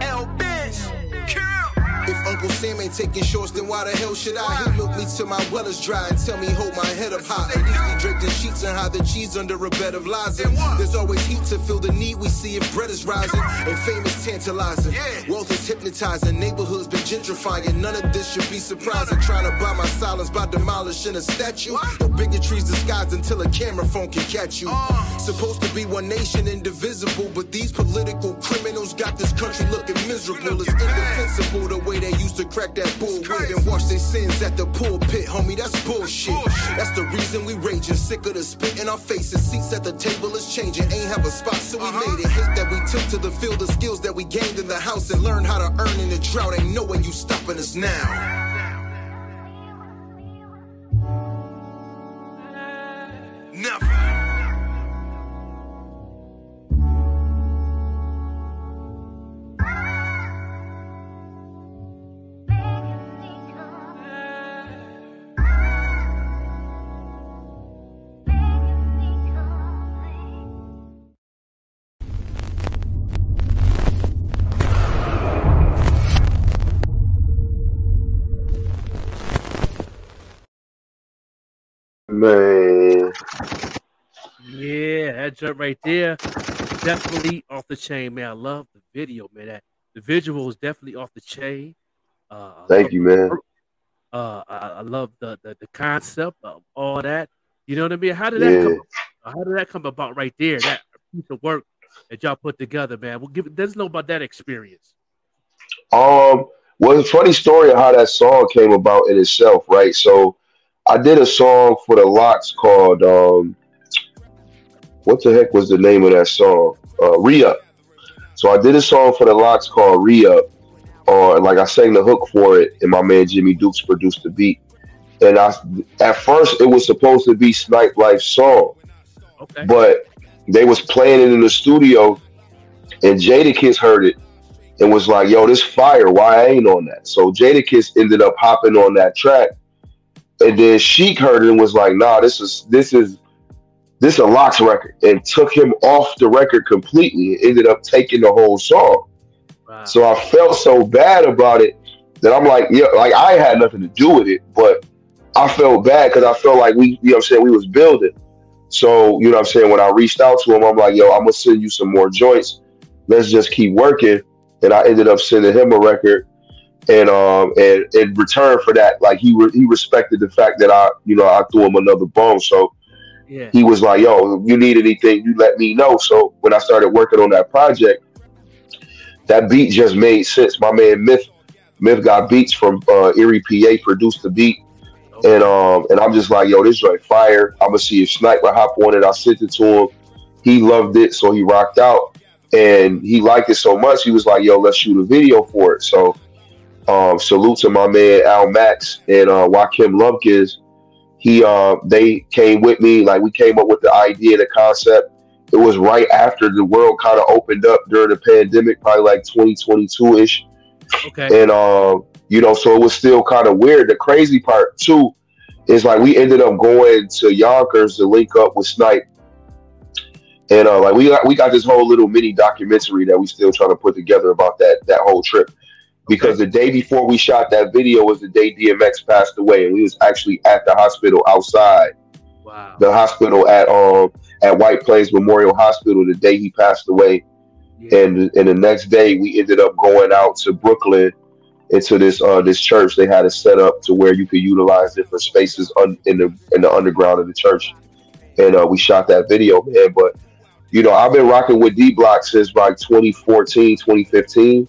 L Biz, kill. If Uncle Sam ain't taking shorts, then why the hell should I? He milk me till my well is dry and tell me hold my head up high. They usually draped in sheets and hide the cheese under a bed of lies. And there's always heat to fill the need we see if bread is rising. And fame is tantalizing. Wealth is hypnotizing. Neighborhoods been gentrifying. None of this should be surprising. Trying to buy my silence by demolishing a statue. No bigotry's disguised until a camera phone can catch you. Supposed to be one nation indivisible, but these political criminals got this country looking miserable. It's indefensible the way they used to crack that bullwhip and wash their sins at the pulpit, homie. That's bullshit. bullshit. That's the reason we raging, sick of the spit in our faces. Seats at the table is changing, ain't have a spot, so we uh-huh. made it. Hate that we took to the field, the skills that we gained in the house and learned how to earn in the drought. Ain't no one you stopping us now. Man. Yeah, that jump right there, definitely off the chain, man. I love the video, man. That the visual is definitely off the chain. Uh, Thank you, man. Uh, I, I love the, the the concept of all that. You know what I mean? How did that yeah. come? How did that come about right there? That piece of work that y'all put together, man. We'll give. Let's know about that experience. Um, well, it's a funny story of how that song came about in itself, right? So. I did a song for the Lox called, um, what the heck was the name of that song? Uh, Re-Up. So I did a song for the Lox called Re-Up. Uh, and like I sang the hook for it, and my man Jimmy Dukes produced the beat. And I, at first it was supposed to be Snipe Life's song. Okay. But they was playing it in the studio, and Jadakiss heard it. and was like, yo, this fire, why I ain't on that? So Jadakiss ended up hopping on that track, and then Sheik heard it and was like, nah, this is this is this a Lox record, and took him off the record completely. It ended up taking the whole song. Wow. So I felt so bad about it that I'm like, yeah, like I had nothing to do with it, but I felt bad because I felt like we, you know what I'm saying, we was building. So, you know what I'm saying, when I reached out to him, I'm like, yo, I'm gonna send you some more joints. Let's just keep working. And I ended up sending him a record. And um and in return for that, like he re he respected the fact that I, you know, I threw him another bone. So yeah. He was like, yo, you need anything, you let me know. So when I started working on that project, that beat just made sense. My man Myth Myth Got Beats from uh, Erie, P A produced the beat. And um and I'm just like, yo, this joint fire. I'm gonna see if Snipe would hop on it. I sent it to him. He loved it, so he rocked out, and he liked it so much he was like, yo, let's shoot a video for it. So um salute to my man Al Max and uh Joaquim Lumpkins. He uh they came with me, like we came up with the idea, the concept. It was right after the world kind of opened up during the pandemic, probably like twenty twenty-two-ish. Okay. And um you know, so it was still kind of weird. The crazy part too is like we ended up going to Yonkers to link up with Snipe, and uh, like we got, we got this whole little mini documentary that we still trying to put together about that that whole trip, because okay. The day before we shot that video was the day D M X passed away, and we was actually at the hospital outside, wow. the hospital at um at White Plains Memorial Hospital the day he passed away, yeah. and and the next day we ended up going out to Brooklyn. Into this uh, this church, they had it set up to where you could utilize different spaces un in the in the underground of the church, and uh, we shot that video, man. But you know, I've been rocking with D-Block since like twenty fourteen, twenty fifteen,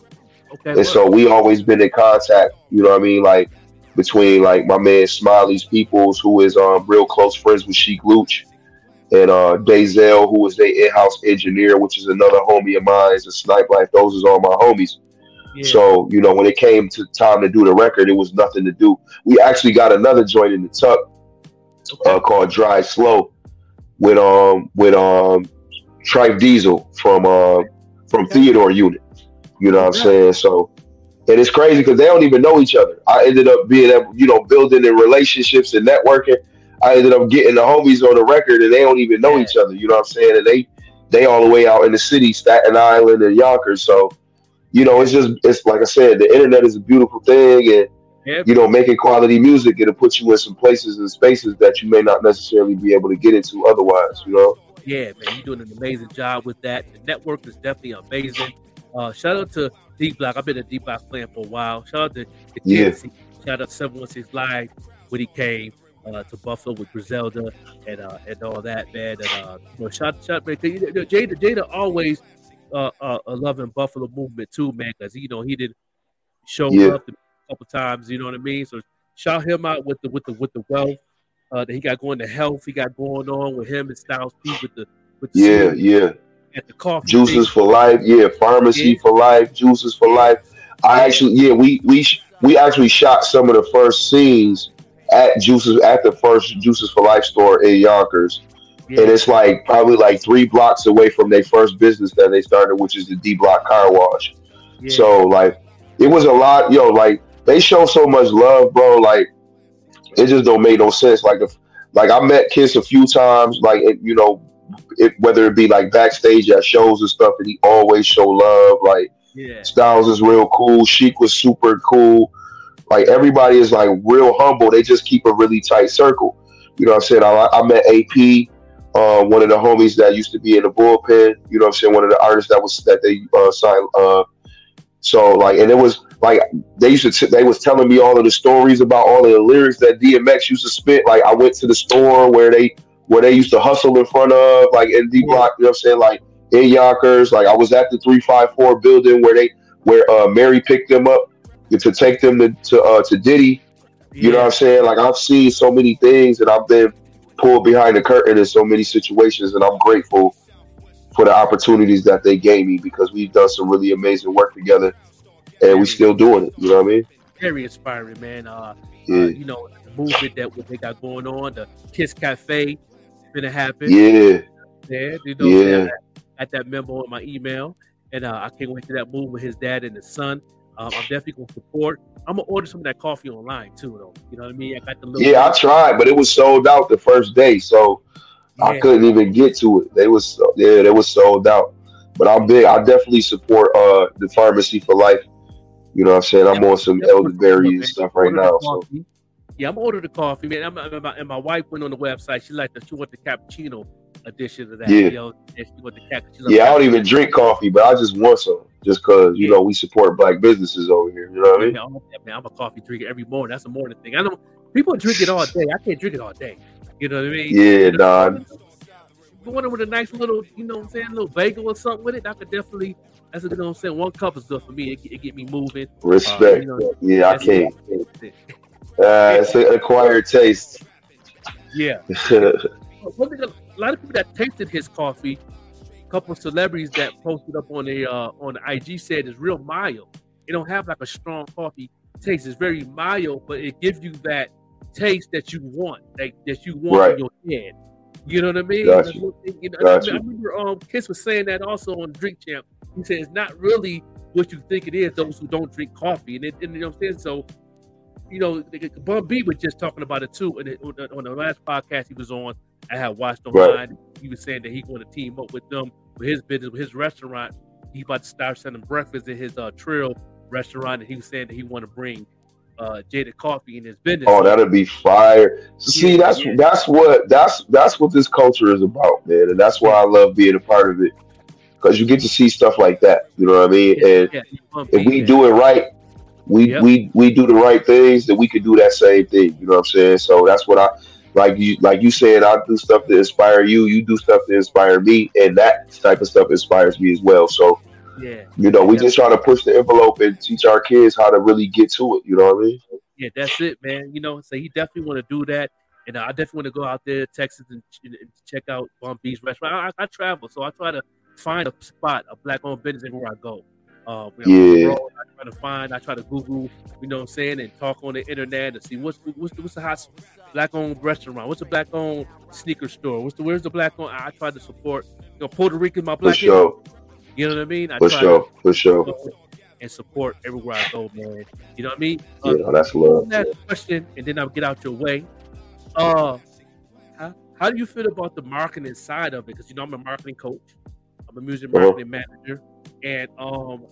okay, and well. So we always been in contact. You know what I mean? Like between like my man Smiley's Peoples, who is um, real close friends with Sheik Luch, and uh, Dazelle, who is their in-house engineer, which is another homie of mine, is a Snipe Life. Those is all my homies. Yeah. So, you know, when it came to time to do the record, it was nothing to do. We actually got another joint in the tuck uh, called Dry Slow with um with um Tripe Diesel from uh from Theodore Unit. You know what yeah. I'm saying? So, and it's crazy because they don't even know each other. I ended up being, you know, building their relationships and networking. I ended up getting the homies on the record, and they don't even know yeah. each other. You know what I'm saying? And they they all the way out in the city, Staten Island and Yonkers. So. You know, it's just, it's like I said, the internet is a beautiful thing, and, yep. you know, making quality music, it'll put you in some places and spaces that you may not necessarily be able to get into otherwise, you know? Yeah, man, you're doing an amazing job with that. The network is definitely amazing. Uh, shout out to D-Block. I've been a D-Block fan for a while. Shout out to the kids. Yeah. Shout out to seven one six live when he came uh, to Buffalo with Griselda and uh, and all that, man. And, uh, you know, shout out to Jada. Jada always... Uh, uh, a loving Buffalo movement too, man, because you know he did show yeah. up a couple times. You know what I mean. So shout him out with the with the with the wealth uh, that he got going, the health he got going on with him and Styles P with the with the yeah yeah at the coffee Juices for Life, yeah, pharmacy yeah. for life, Juices for Life. I yeah. actually yeah we we we actually shot some of the first scenes at Juices at the first Juices for Life store in Yonkers. Yeah. And it's like probably like three blocks away from their first business that they started, which is the D-Block Car Wash. Yeah. So like, it was a lot, yo. Like they show so much love, bro. Like it just don't make no sense. Like if, like I met Kiss a few times, like it, you know, it, whether it be like backstage at shows and stuff, and he always show love. Like yeah. Styles is real cool. Sheik was super cool. Like everybody is like real humble. They just keep a really tight circle. You know what I'm saying? I, I met A P. Uh, one of the homies that used to be in the bullpen, you know what I'm saying? One of the artists that was, that they uh, signed. Uh, so like, and it was like, they used to, t they was telling me all of the stories about all of the lyrics that D M X used to spit. Like I went to the store where they, where they used to hustle in front of, like in D-Block, you know what I'm saying? Like in Yonkers, like I was at the three five four building where they, where uh, Mary picked them up to take them to, to, uh, to Diddy. You yeah. know what I'm saying? Like I've seen so many things, and I've been pulled behind the curtain in so many situations, and I'm grateful for the opportunities that they gave me, because we've done some really amazing work together, and we still doing it. You know what I mean? Very inspiring, man. Uh, yeah. uh you know, the movement that what they got going on, the Kiss Cafe, it's gonna happen. Yeah. Yeah, you know, yeah. I got that memo in my email, And uh, I can't wait to that move with his dad and his son. Um, I'm definitely going to support. I'm going to order some of that coffee online too, though. You know what I mean? I got the little yeah, I tried, but it was sold out the first day. So yeah. I couldn't even get to it. They was, yeah, they was sold out. But I'm big. I definitely support uh, the Pharmacy for Life. You know what I'm saying? I'm yeah, on some elderberry and stuff right now. So. Yeah, I'm ordering the coffee, man. I'm, I'm, I'm, and my wife went on the website. She liked the, she wanted the cappuccino edition of that. Yeah, you know, she wanted the cap, she yeah I don't that. even drink coffee, but I just want some just because, you yeah. know, we support black businesses over here. You know what I mean? Yeah, man, I'm a coffee drinker every morning. That's a morning thing. I know people drink it all day. I can't drink it all day. You know what I mean? Yeah, Don. Going with a nice little, you know what I'm saying, little bagel or something with it, I could definitely, that's, you know what I'm saying, one cup is good for me. It, it get me moving. Respect. Uh, you know, yeah, I can't. Uh, it's an acquired taste. Yeah. One thing, a lot of people that tasted his coffee, a couple of celebrities that posted up on the uh, on the I G said it's real mild. It don't have like a strong coffee taste. It's very mild, but it gives you that taste that you want, like that you want right. in your head. You know what I mean? Gotcha. You know, gotcha. I remember um, Kiss was saying that also on Drink Champ. He said it's not really what you think it is. Those who don't drink coffee, and, it, and you know what I'm saying. So. You know, Bun B was just talking about it too, and it, on, the, on the last podcast he was on, I had watched online. Right. He was saying that he going to team up with them with his business, with his restaurant. He about to start selling breakfast at his uh, Trill restaurant, and he was saying that he want to bring uh, Jada coffee in his business. Oh, that'll be fire! See, yeah, that's yeah. that's what that's that's what this culture is about, man, and that's why I love being a part of it, because you get to see stuff like that. You know what I mean? Yeah, and yeah. Bun B, if we yeah. do it right. We, yep. we we do the right things, that we could do that same thing. You know what I'm saying? So that's what I like. You like you said, I do stuff to inspire you. You do stuff to inspire me, and that type of stuff inspires me as well. So yeah, you know, we yeah. just try to push the envelope and teach our kids how to really get to it. You know what I mean? Yeah, that's it, man. You know, so he definitely want to do that, and I definitely want to go out there, Texas, and, and check out Bun B's restaurant. I, I travel, so I try to find a spot, a black-owned business everywhere I go. Uh, yeah. Road, I try to find, I try to Google, you know what I'm saying, and talk on the internet and see what's what's what's the hot black-owned restaurant, what's the black-owned sneaker store, what's the where's the black-owned. I try to support, you know, Puerto Rican, my black. For sure. You know what I mean? I for try sure, to, for sure. You know, and support everywhere I go, man. You know what I mean? Uh, yeah, that's love. That yeah. question, and then I'll get out your way. Uh, how, how do you feel about the marketing side of it? Because you know I'm a marketing coach, I'm a music marketing uh-huh. manager. And um,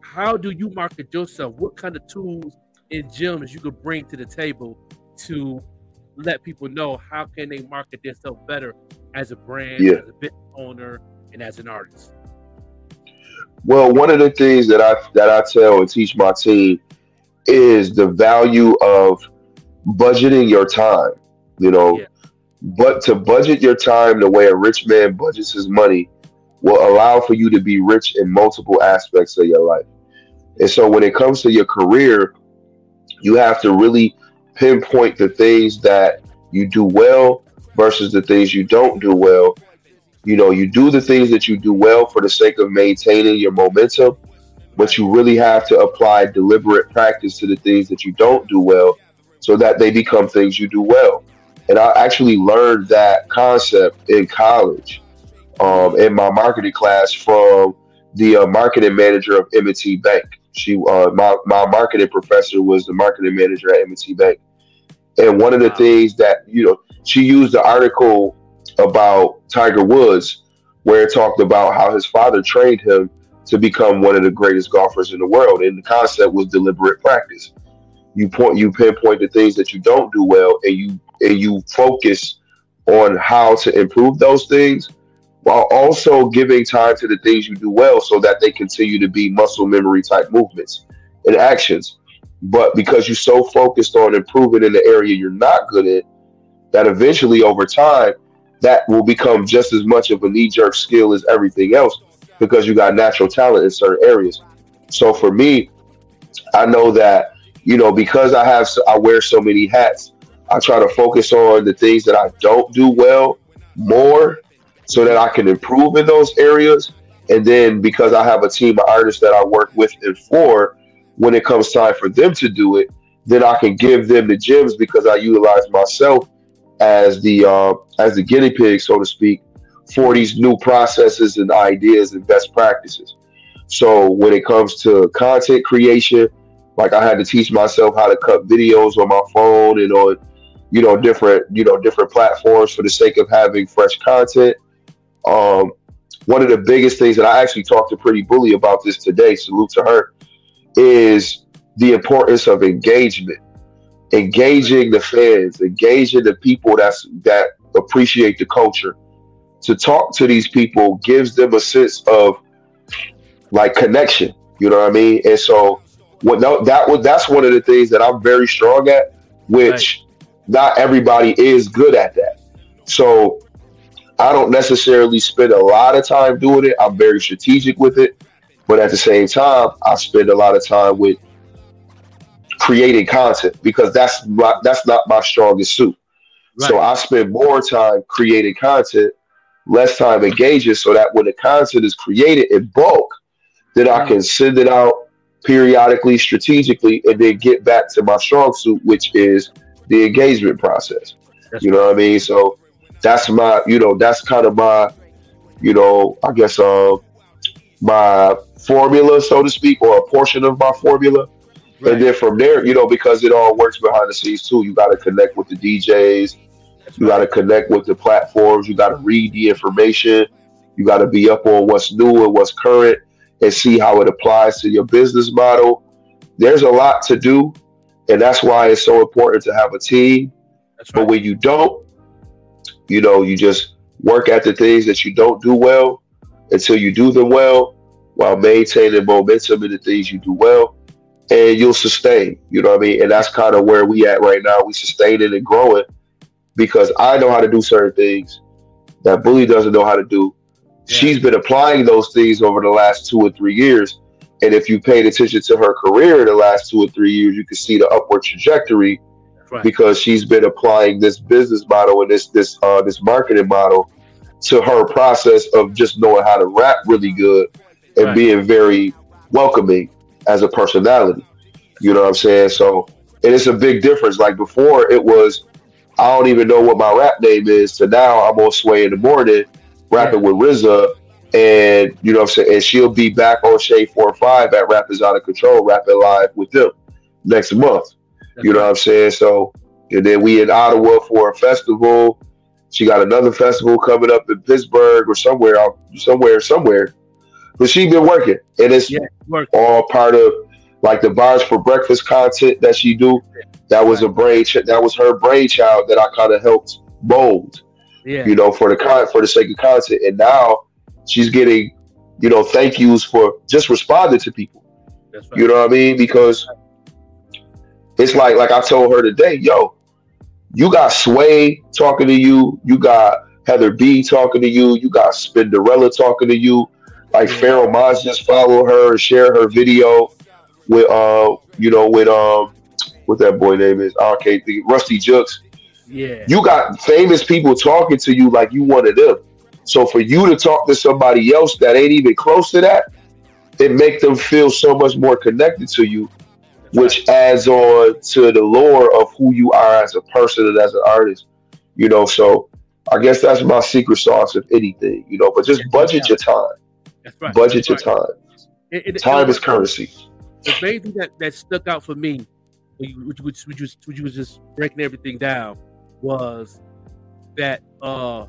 how do you market yourself? What kind of tools and gems you could bring to the table to let people know how can they market themselves better as a brand, yeah. as a business owner, and as an artist? Well, one of the things that I that I tell and teach my team is the value of budgeting your time. You know, yeah. but to budget your time the way a rich man budgets his money will allow for you to be rich in multiple aspects of your life. And so when it comes to your career, you have to really pinpoint the things that you do well versus the things you don't do well. You know, you do the things that you do well for the sake of maintaining your momentum, but you really have to apply deliberate practice to the things that you don't do well so that they become things you do well. And I actually learned that concept in college. Um, in my marketing class from the uh, marketing manager of M and T Bank. She, uh, my, my marketing professor was the marketing manager at M and T Bank. And one of the things that, you know, she used the article about Tiger Woods where it talked about how his father trained him to become one of the greatest golfers in the world. And the concept was deliberate practice. You point, you pinpoint the things that you don't do well, and you, and you focus on how to improve those things, while also giving time to the things you do well so that they continue to be muscle memory type movements and actions. But because you're so focused on improving in the area you're not good at, that eventually over time, that will become just as much of a knee-jerk skill as everything else because you got natural talent in certain areas. So for me, I know that, you know, because I have, I wear so many hats, I try to focus on the things that I don't do well more so that I can improve in those areas. And then because I have a team of artists that I work with and for, when it comes time for them to do it, then I can give them the gems because I utilize myself as the uh, as the guinea pig, so to speak, for these new processes and ideas and best practices. So when it comes to content creation, like I had to teach myself how to cut videos on my phone and on, you know, different, you know, different platforms for the sake of having fresh content. Um, one of the biggest things that I actually talked to Pretty Bully about this today, salute to her, is the importance of engagement, engaging the fans, engaging the people that's, that appreciate the culture. To talk to these people gives them a sense of like connection, you know what I mean? And so what that, that was, that's one of the things that I'm very strong at, which right. not everybody is good at that. So I don't necessarily spend a lot of time doing it. I'm very strategic with it. But at the same time, I spend a lot of time with creating content because that's my, that's not my strongest suit. Right. So I spend more time creating content, less time engaging, so that when the content is created in bulk, then right. I can send it out periodically, strategically, and then get back to my strong suit, which is the engagement process. That's you know what I mean? So that's my, you know, that's kind of my, you know, I guess uh, my formula, so to speak, or a portion of my formula. Right. And then from there, you know, because it all works behind the scenes too, you got to connect with the D Js, you got to connect with the platforms, you got to read the information, you got to be up on what's new and what's current and see how it applies to your business model. There's a lot to do, and that's why it's so important to have a team. That's right. But when you don't, you know, you just work at the things that you don't do well until you do them well, while maintaining momentum in the things you do well, and you'll sustain, you know what I mean? And that's kind of where we at right now. We sustaining and growing because I know how to do certain things that Bully doesn't know how to do. Yeah. She's been applying those things over the last two or three years. And if you paid attention to her career in the last two or three years, you can see the upward trajectory. Right. Because she's been applying this business model and this this uh, this marketing model to her process of just knowing how to rap really good and right. being very welcoming as a personality. You know what I'm saying? So, and it's a big difference. Like before, it was I don't even know what my rap name is. So now I'm on Sway in the morning, rapping right. with R Z A, and you know what I'm saying. And she'll be back on Shade forty-five at Rap Is Out of Control, rapping live with them next month. You know what I'm saying? So, and then we in Ottawa for a festival. She got another festival coming up in Pittsburgh or somewhere, out, somewhere, somewhere. But she's been working, and it's yeah, all part of like the Bars for Breakfast content that she do. That was a brain, that was her brainchild that I kind of helped mold. Yeah. You know, for the con for the sake of content, and now she's getting, you know, thank yous for just responding to people. That's right. You know what I mean? Because it's like, like I told her today, yo, you got Sway talking to you, you got Heather B talking to you, you got Spinderella talking to you. Like Pharaoh Maz just followed her and shared her video with, uh, you know, with um, what that boy name is, I can't think, Rusty Jooks. Yeah, you got famous people talking to you like you one of them. So for you to talk to somebody else that ain't even close to that, it make them feel so much more connected to you, which adds on to the lore of who you are as a person and as an artist, you know? So I guess that's my secret sauce, if anything, you know, but just budget your time. That's right. Budget your time. It, it, time it, is currency. The main thing that, that stuck out for me, which, which, which, was, which was just breaking everything down, was that uh,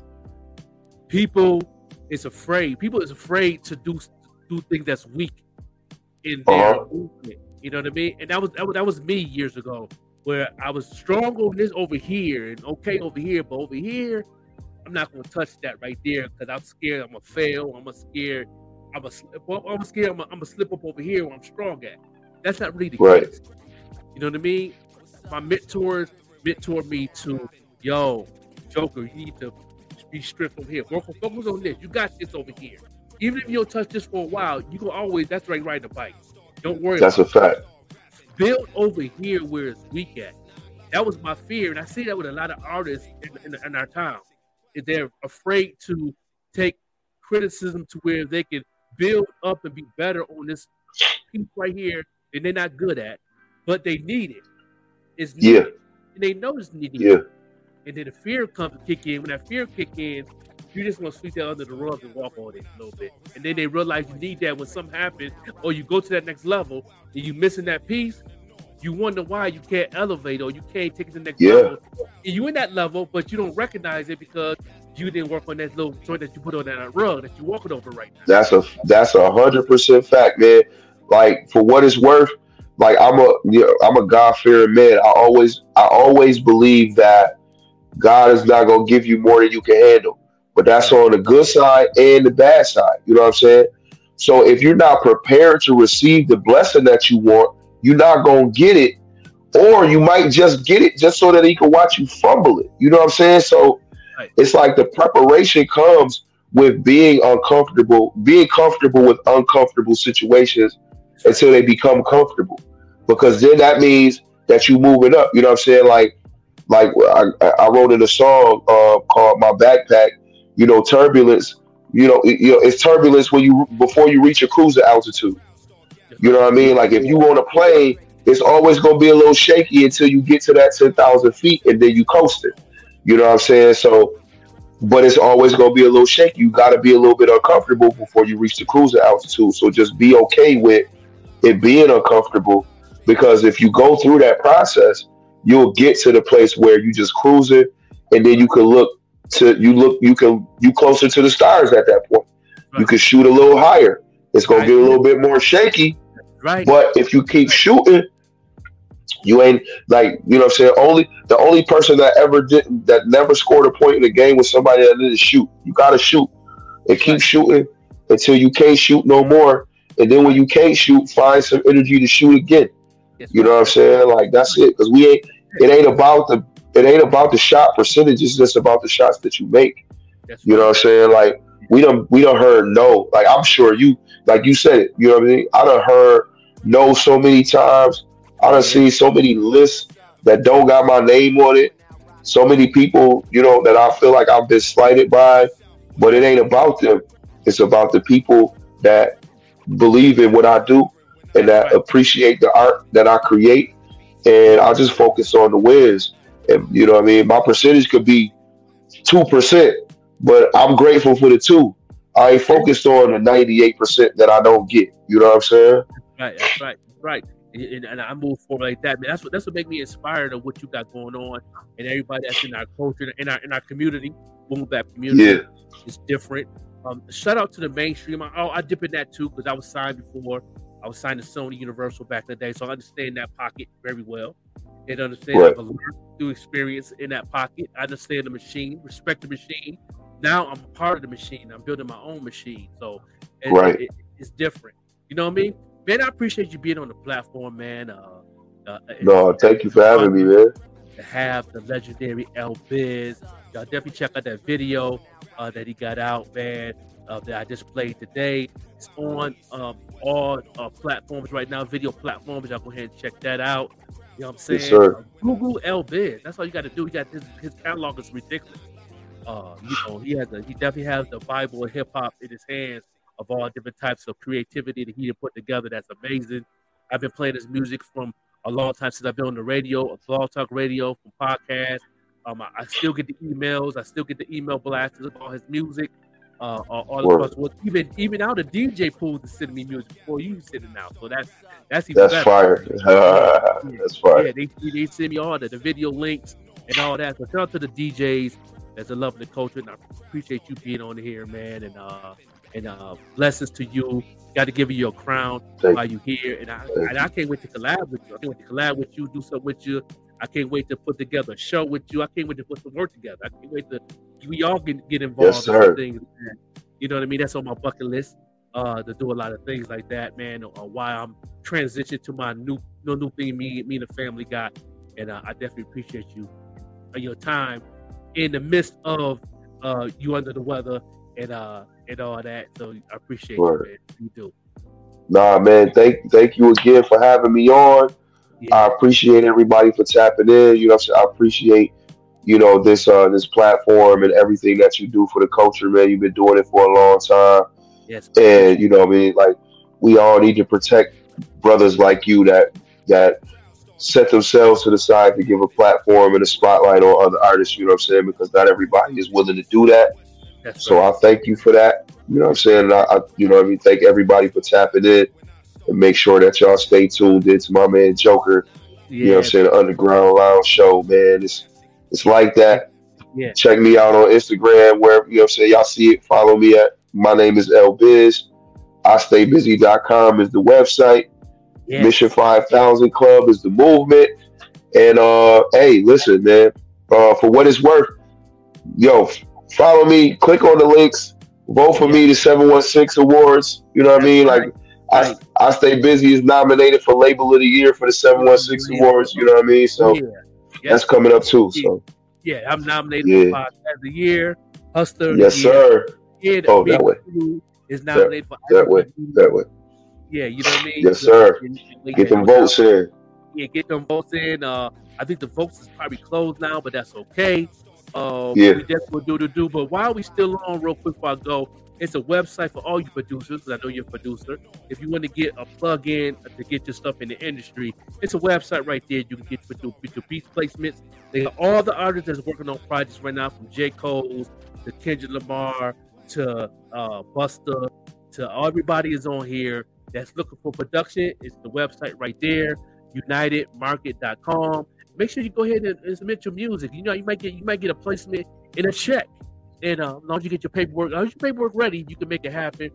people is afraid. People is afraid to do, do things that's weak in their uh-huh. movement. You know what I mean? And that was, that was that was me years ago, where I was strong on this over here and okay over here, but over here, I'm not gonna touch that right there because I'm scared I'm gonna fail. I'm gonna scared I'm gonna slip up. I'm scared I'm gonna, I'm gonna slip up over here where I'm strong at. That's not really the right. case. You know what I mean? My mentors mentored me to, yo, Joker, you need to be stripped over here. Work on, focus on this. You got this over here. Even if you don't touch this for a while, you can always. That's like riding a bike. Don't worry. That's a fact. Build over here where it's weak at. That was my fear, and I see that with a lot of artists in, in, in our town. They're afraid to take criticism to where they can build up and be better on this piece right here, and they're not good at, but they need it. It's needed, yeah. and they know it's needed. Yeah. And then the fear comes to kick in. When that fear kick in, you just want to sweep that under the rug and walk on it a little bit. And then they realize you need that when something happens or you go to that next level and you're missing that piece. You wonder why you can't elevate or you can't take it to the next yeah. level. And you're in that level, but you don't recognize it because you didn't work on that little joint that you put on that rug that you're walking over right now. That's a that's a hundred percent fact, man. Like, for what it's worth, like I'm a you know, I'm a God-fearing man. I always I always believe that God is not gonna give you more than you can handle. But that's on the good side and the bad side. You know what I'm saying? So if you're not prepared to receive the blessing that you want, you're not gonna get it, or you might just get it just so that he can watch you fumble it. You know what I'm saying? So right. It's like the preparation comes with being uncomfortable, being comfortable with uncomfortable situations until they become comfortable, because then that means that you're moving up. You know what I'm saying? Like, like I, I wrote in a song uh, called "My Backpack." You know, turbulence. You know, you know, it's turbulence when you before you reach your cruiser altitude. You know what I mean? Like, if you want to play, it's always going to be a little shaky until you get to that ten thousand feet and then you coast it. You know what I'm saying? So, but it's always going to be a little shaky. You got to be a little bit uncomfortable before you reach the cruiser altitude. So just be okay with it being uncomfortable, because if you go through that process, you'll get to the place where you just cruise it, and then you can look to, you look, you can, you closer to the stars at that point. You can shoot a little higher. It's going to get a little bit more shaky. Right. But if you keep shooting, you ain't like, you know what I'm saying? Only the only person that ever did that never scored a point in the game was somebody that didn't shoot. You gotta shoot and keep shooting until you can't shoot no more. And then when you can't shoot, find some energy to shoot again. You know what I'm saying? Like, that's it. Because we ain't it ain't about the it ain't about the shot percentage, it's just about the shots that you make. You know what I'm saying? Like, we don't we don't heard no. Like, I'm sure you like you said it, you know what I mean? I done heard no so many times. I done seen so many lists that don't got my name on it. So many people, you know, that I feel like I've been slighted by, but it ain't about them. It's about the people that believe in what I do and that appreciate the art that I create. And I just focus on the wins. And you know what I mean? My percentage could be two percent, but I'm grateful for the two. I ain't focused on the ninety-eight percent that I don't get. You know what I'm saying? Right, that's right, that's right. And, and I move forward like that, man. That's what that's what make me inspired of what you got going on, and everybody that's in our culture, in our in our community, boom back community, yeah. is different. Um, shout out to the mainstream. I, I dip in that too, because I was signed before. I was signed to Sony Universal back in the day, so I understand that pocket very well. And understand right. I've learned through experience in that pocket. I understand the machine, respect the machine. Now I'm part of the machine. I'm building my own machine, so and right. it, it's different. You know what I mean? Man, I appreciate you being on the platform, man. Uh, uh, no, thank you for having me, man. To have the legendary L Biz. Y'all definitely check out that video uh, that he got out, man, uh, that I just played today. It's on um, all uh, platforms right now, video platforms. Y'all go ahead and check that out. You know what I'm saying? Yes, sir. Uh, Google L Biz. That's all you got to do. He got his, his catalog is ridiculous. Uh, you know, he has a, he definitely has the Bible of hip hop in his hands, of all different types of creativity that he had put together. That's amazing. I've been playing his music from a long time, since I've been on the radio, Blog Talk Radio, from podcasts. Um, I, I still get the emails. I still get the email blasts of all his music. Uh, all of us, even even out of D J pool to send me music before you send it out. So that's that's even that's better. Fire. Uh, yeah. That's fire. Yeah, they they send me all the, the video links and all that. So shout out to the D Js that's a love of the culture, and I appreciate you being on here, man. And uh. And uh, blessings to you. Got to give you your crown Thank while you're here. And I, and I can't wait to collab with you. I can't wait to collab with you, do something with you. I can't wait to put together a show with you. I can't wait to put some work together. I can't wait to, we all can get involved yes, in some things. You know what I mean? That's on my bucket list, uh, to do a lot of things like that, man. Or, or why I'm transitioning to my new no new thing me, me and the family got. And uh, I definitely appreciate you for your time in the midst of uh, you under the weather and, uh, and all that. So I appreciate sure. you, man. You do. Nah, man. Thank thank you again for having me on. Yeah. I appreciate everybody for tapping in. You know, I appreciate, you know, this uh this platform and everything that you do for the culture, man. You've been doing it for a long time. Yes. Man. And you know what I mean? Like, we all need to protect brothers like you that that set themselves to the side to give a platform and a spotlight on other artists, you know what I'm saying? Because not everybody is willing to do that. That's so right. I thank you for that. You know what I'm saying? I, I you know, I mean, thank everybody for tapping in and make sure that y'all stay tuned into my man Joker. Yeah. You know what I'm saying? The Underground Lounge show, man. It's it's like that. Yeah. Check me out on Instagram, wherever, you know what I'm saying? Y'all see it. Follow me at, my name is L Biz. I Stay Busy dot com is the website. Yeah. Mission five thousand Club is the movement. And, uh, hey, listen, man, uh, for what it's worth, yo, follow me, click on the links, vote for yeah. me, the seven one six awards. You know what That's I mean? Like, right. I, I Stay Busy is nominated for Label of the Year for the seven one six yeah. awards. You know what I mean? So yeah. Yeah. that's coming up too. So yeah, I'm nominated yeah. for Podcast of the Year, Hustler of yes, the Year. Yes, sir. Oh, that way. Is nominated that, for that way. That way. Yeah, you know what I mean? Yes, sir. And, and, and, get them votes out. in. Yeah, get them votes in. Uh, I think the votes is probably closed now, but that's okay. Uh, yeah. We definitely do to do. But while we still on, real quick before I go, it's a website for all you producers, because I know you're a producer. If you want to get a plug-in to get your stuff in the industry, it's a website right there. You can get your beats placements. They got all the artists that's working on projects right now, from J. Cole to Kendrick Lamar to uh, Busta to everybody is on here that's looking for production. It's the website right there. united market dot com. Make sure you go ahead and, and submit your music. You know, you might get you might get a placement in a check, and uh, as long as you get your paperwork, as long as your paperwork ready, you can make it happen.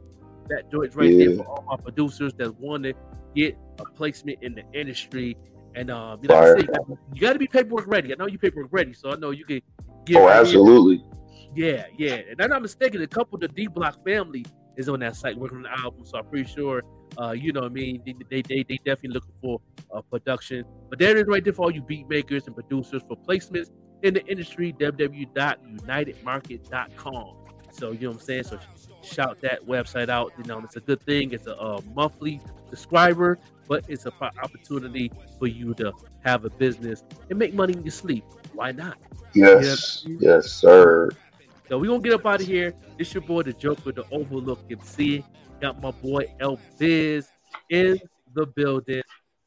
That door is right yeah. there for all my producers that want to get a placement in the industry. And uh, like I say, you got to be paperwork ready. I know you paperwork ready, so I know you can get. Oh, right absolutely. Here. Yeah, yeah. And I'm not mistaken, a couple of the D-Block family is on that site working on the album, so I'm pretty sure. Uh, you know what I mean? They, they, they, they definitely looking for uh, production. But there it is right there for all you beat makers and producers for placements in the industry, w w w dot united market dot com. So, you know what I'm saying? So shout that website out. You know, it's a good thing. It's a uh, monthly subscriber, but it's an opportunity for you to have a business and make money in your sleep. Why not? Yes. You know what I mean? Yes, sir. So we're going to get up out of here. It's your boy, the Joker, the Overlook M C. Got my boy L Biz in the building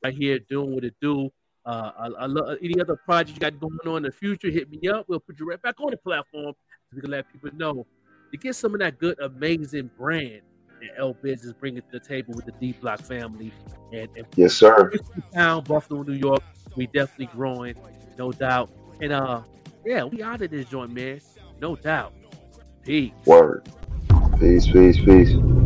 right here doing what it do. Uh, I, I love any other project you got going on in the future. Hit me up. We'll put you right back on the platform so we can let people know to get some of that good, amazing brand that L Biz is bringing to the table with the D Block family. And, and yes, sir. Town, Buffalo, New York. We definitely growing, no doubt. And uh, yeah, we out of this joint, man. No doubt. Peace. Word. Peace. Peace. Peace.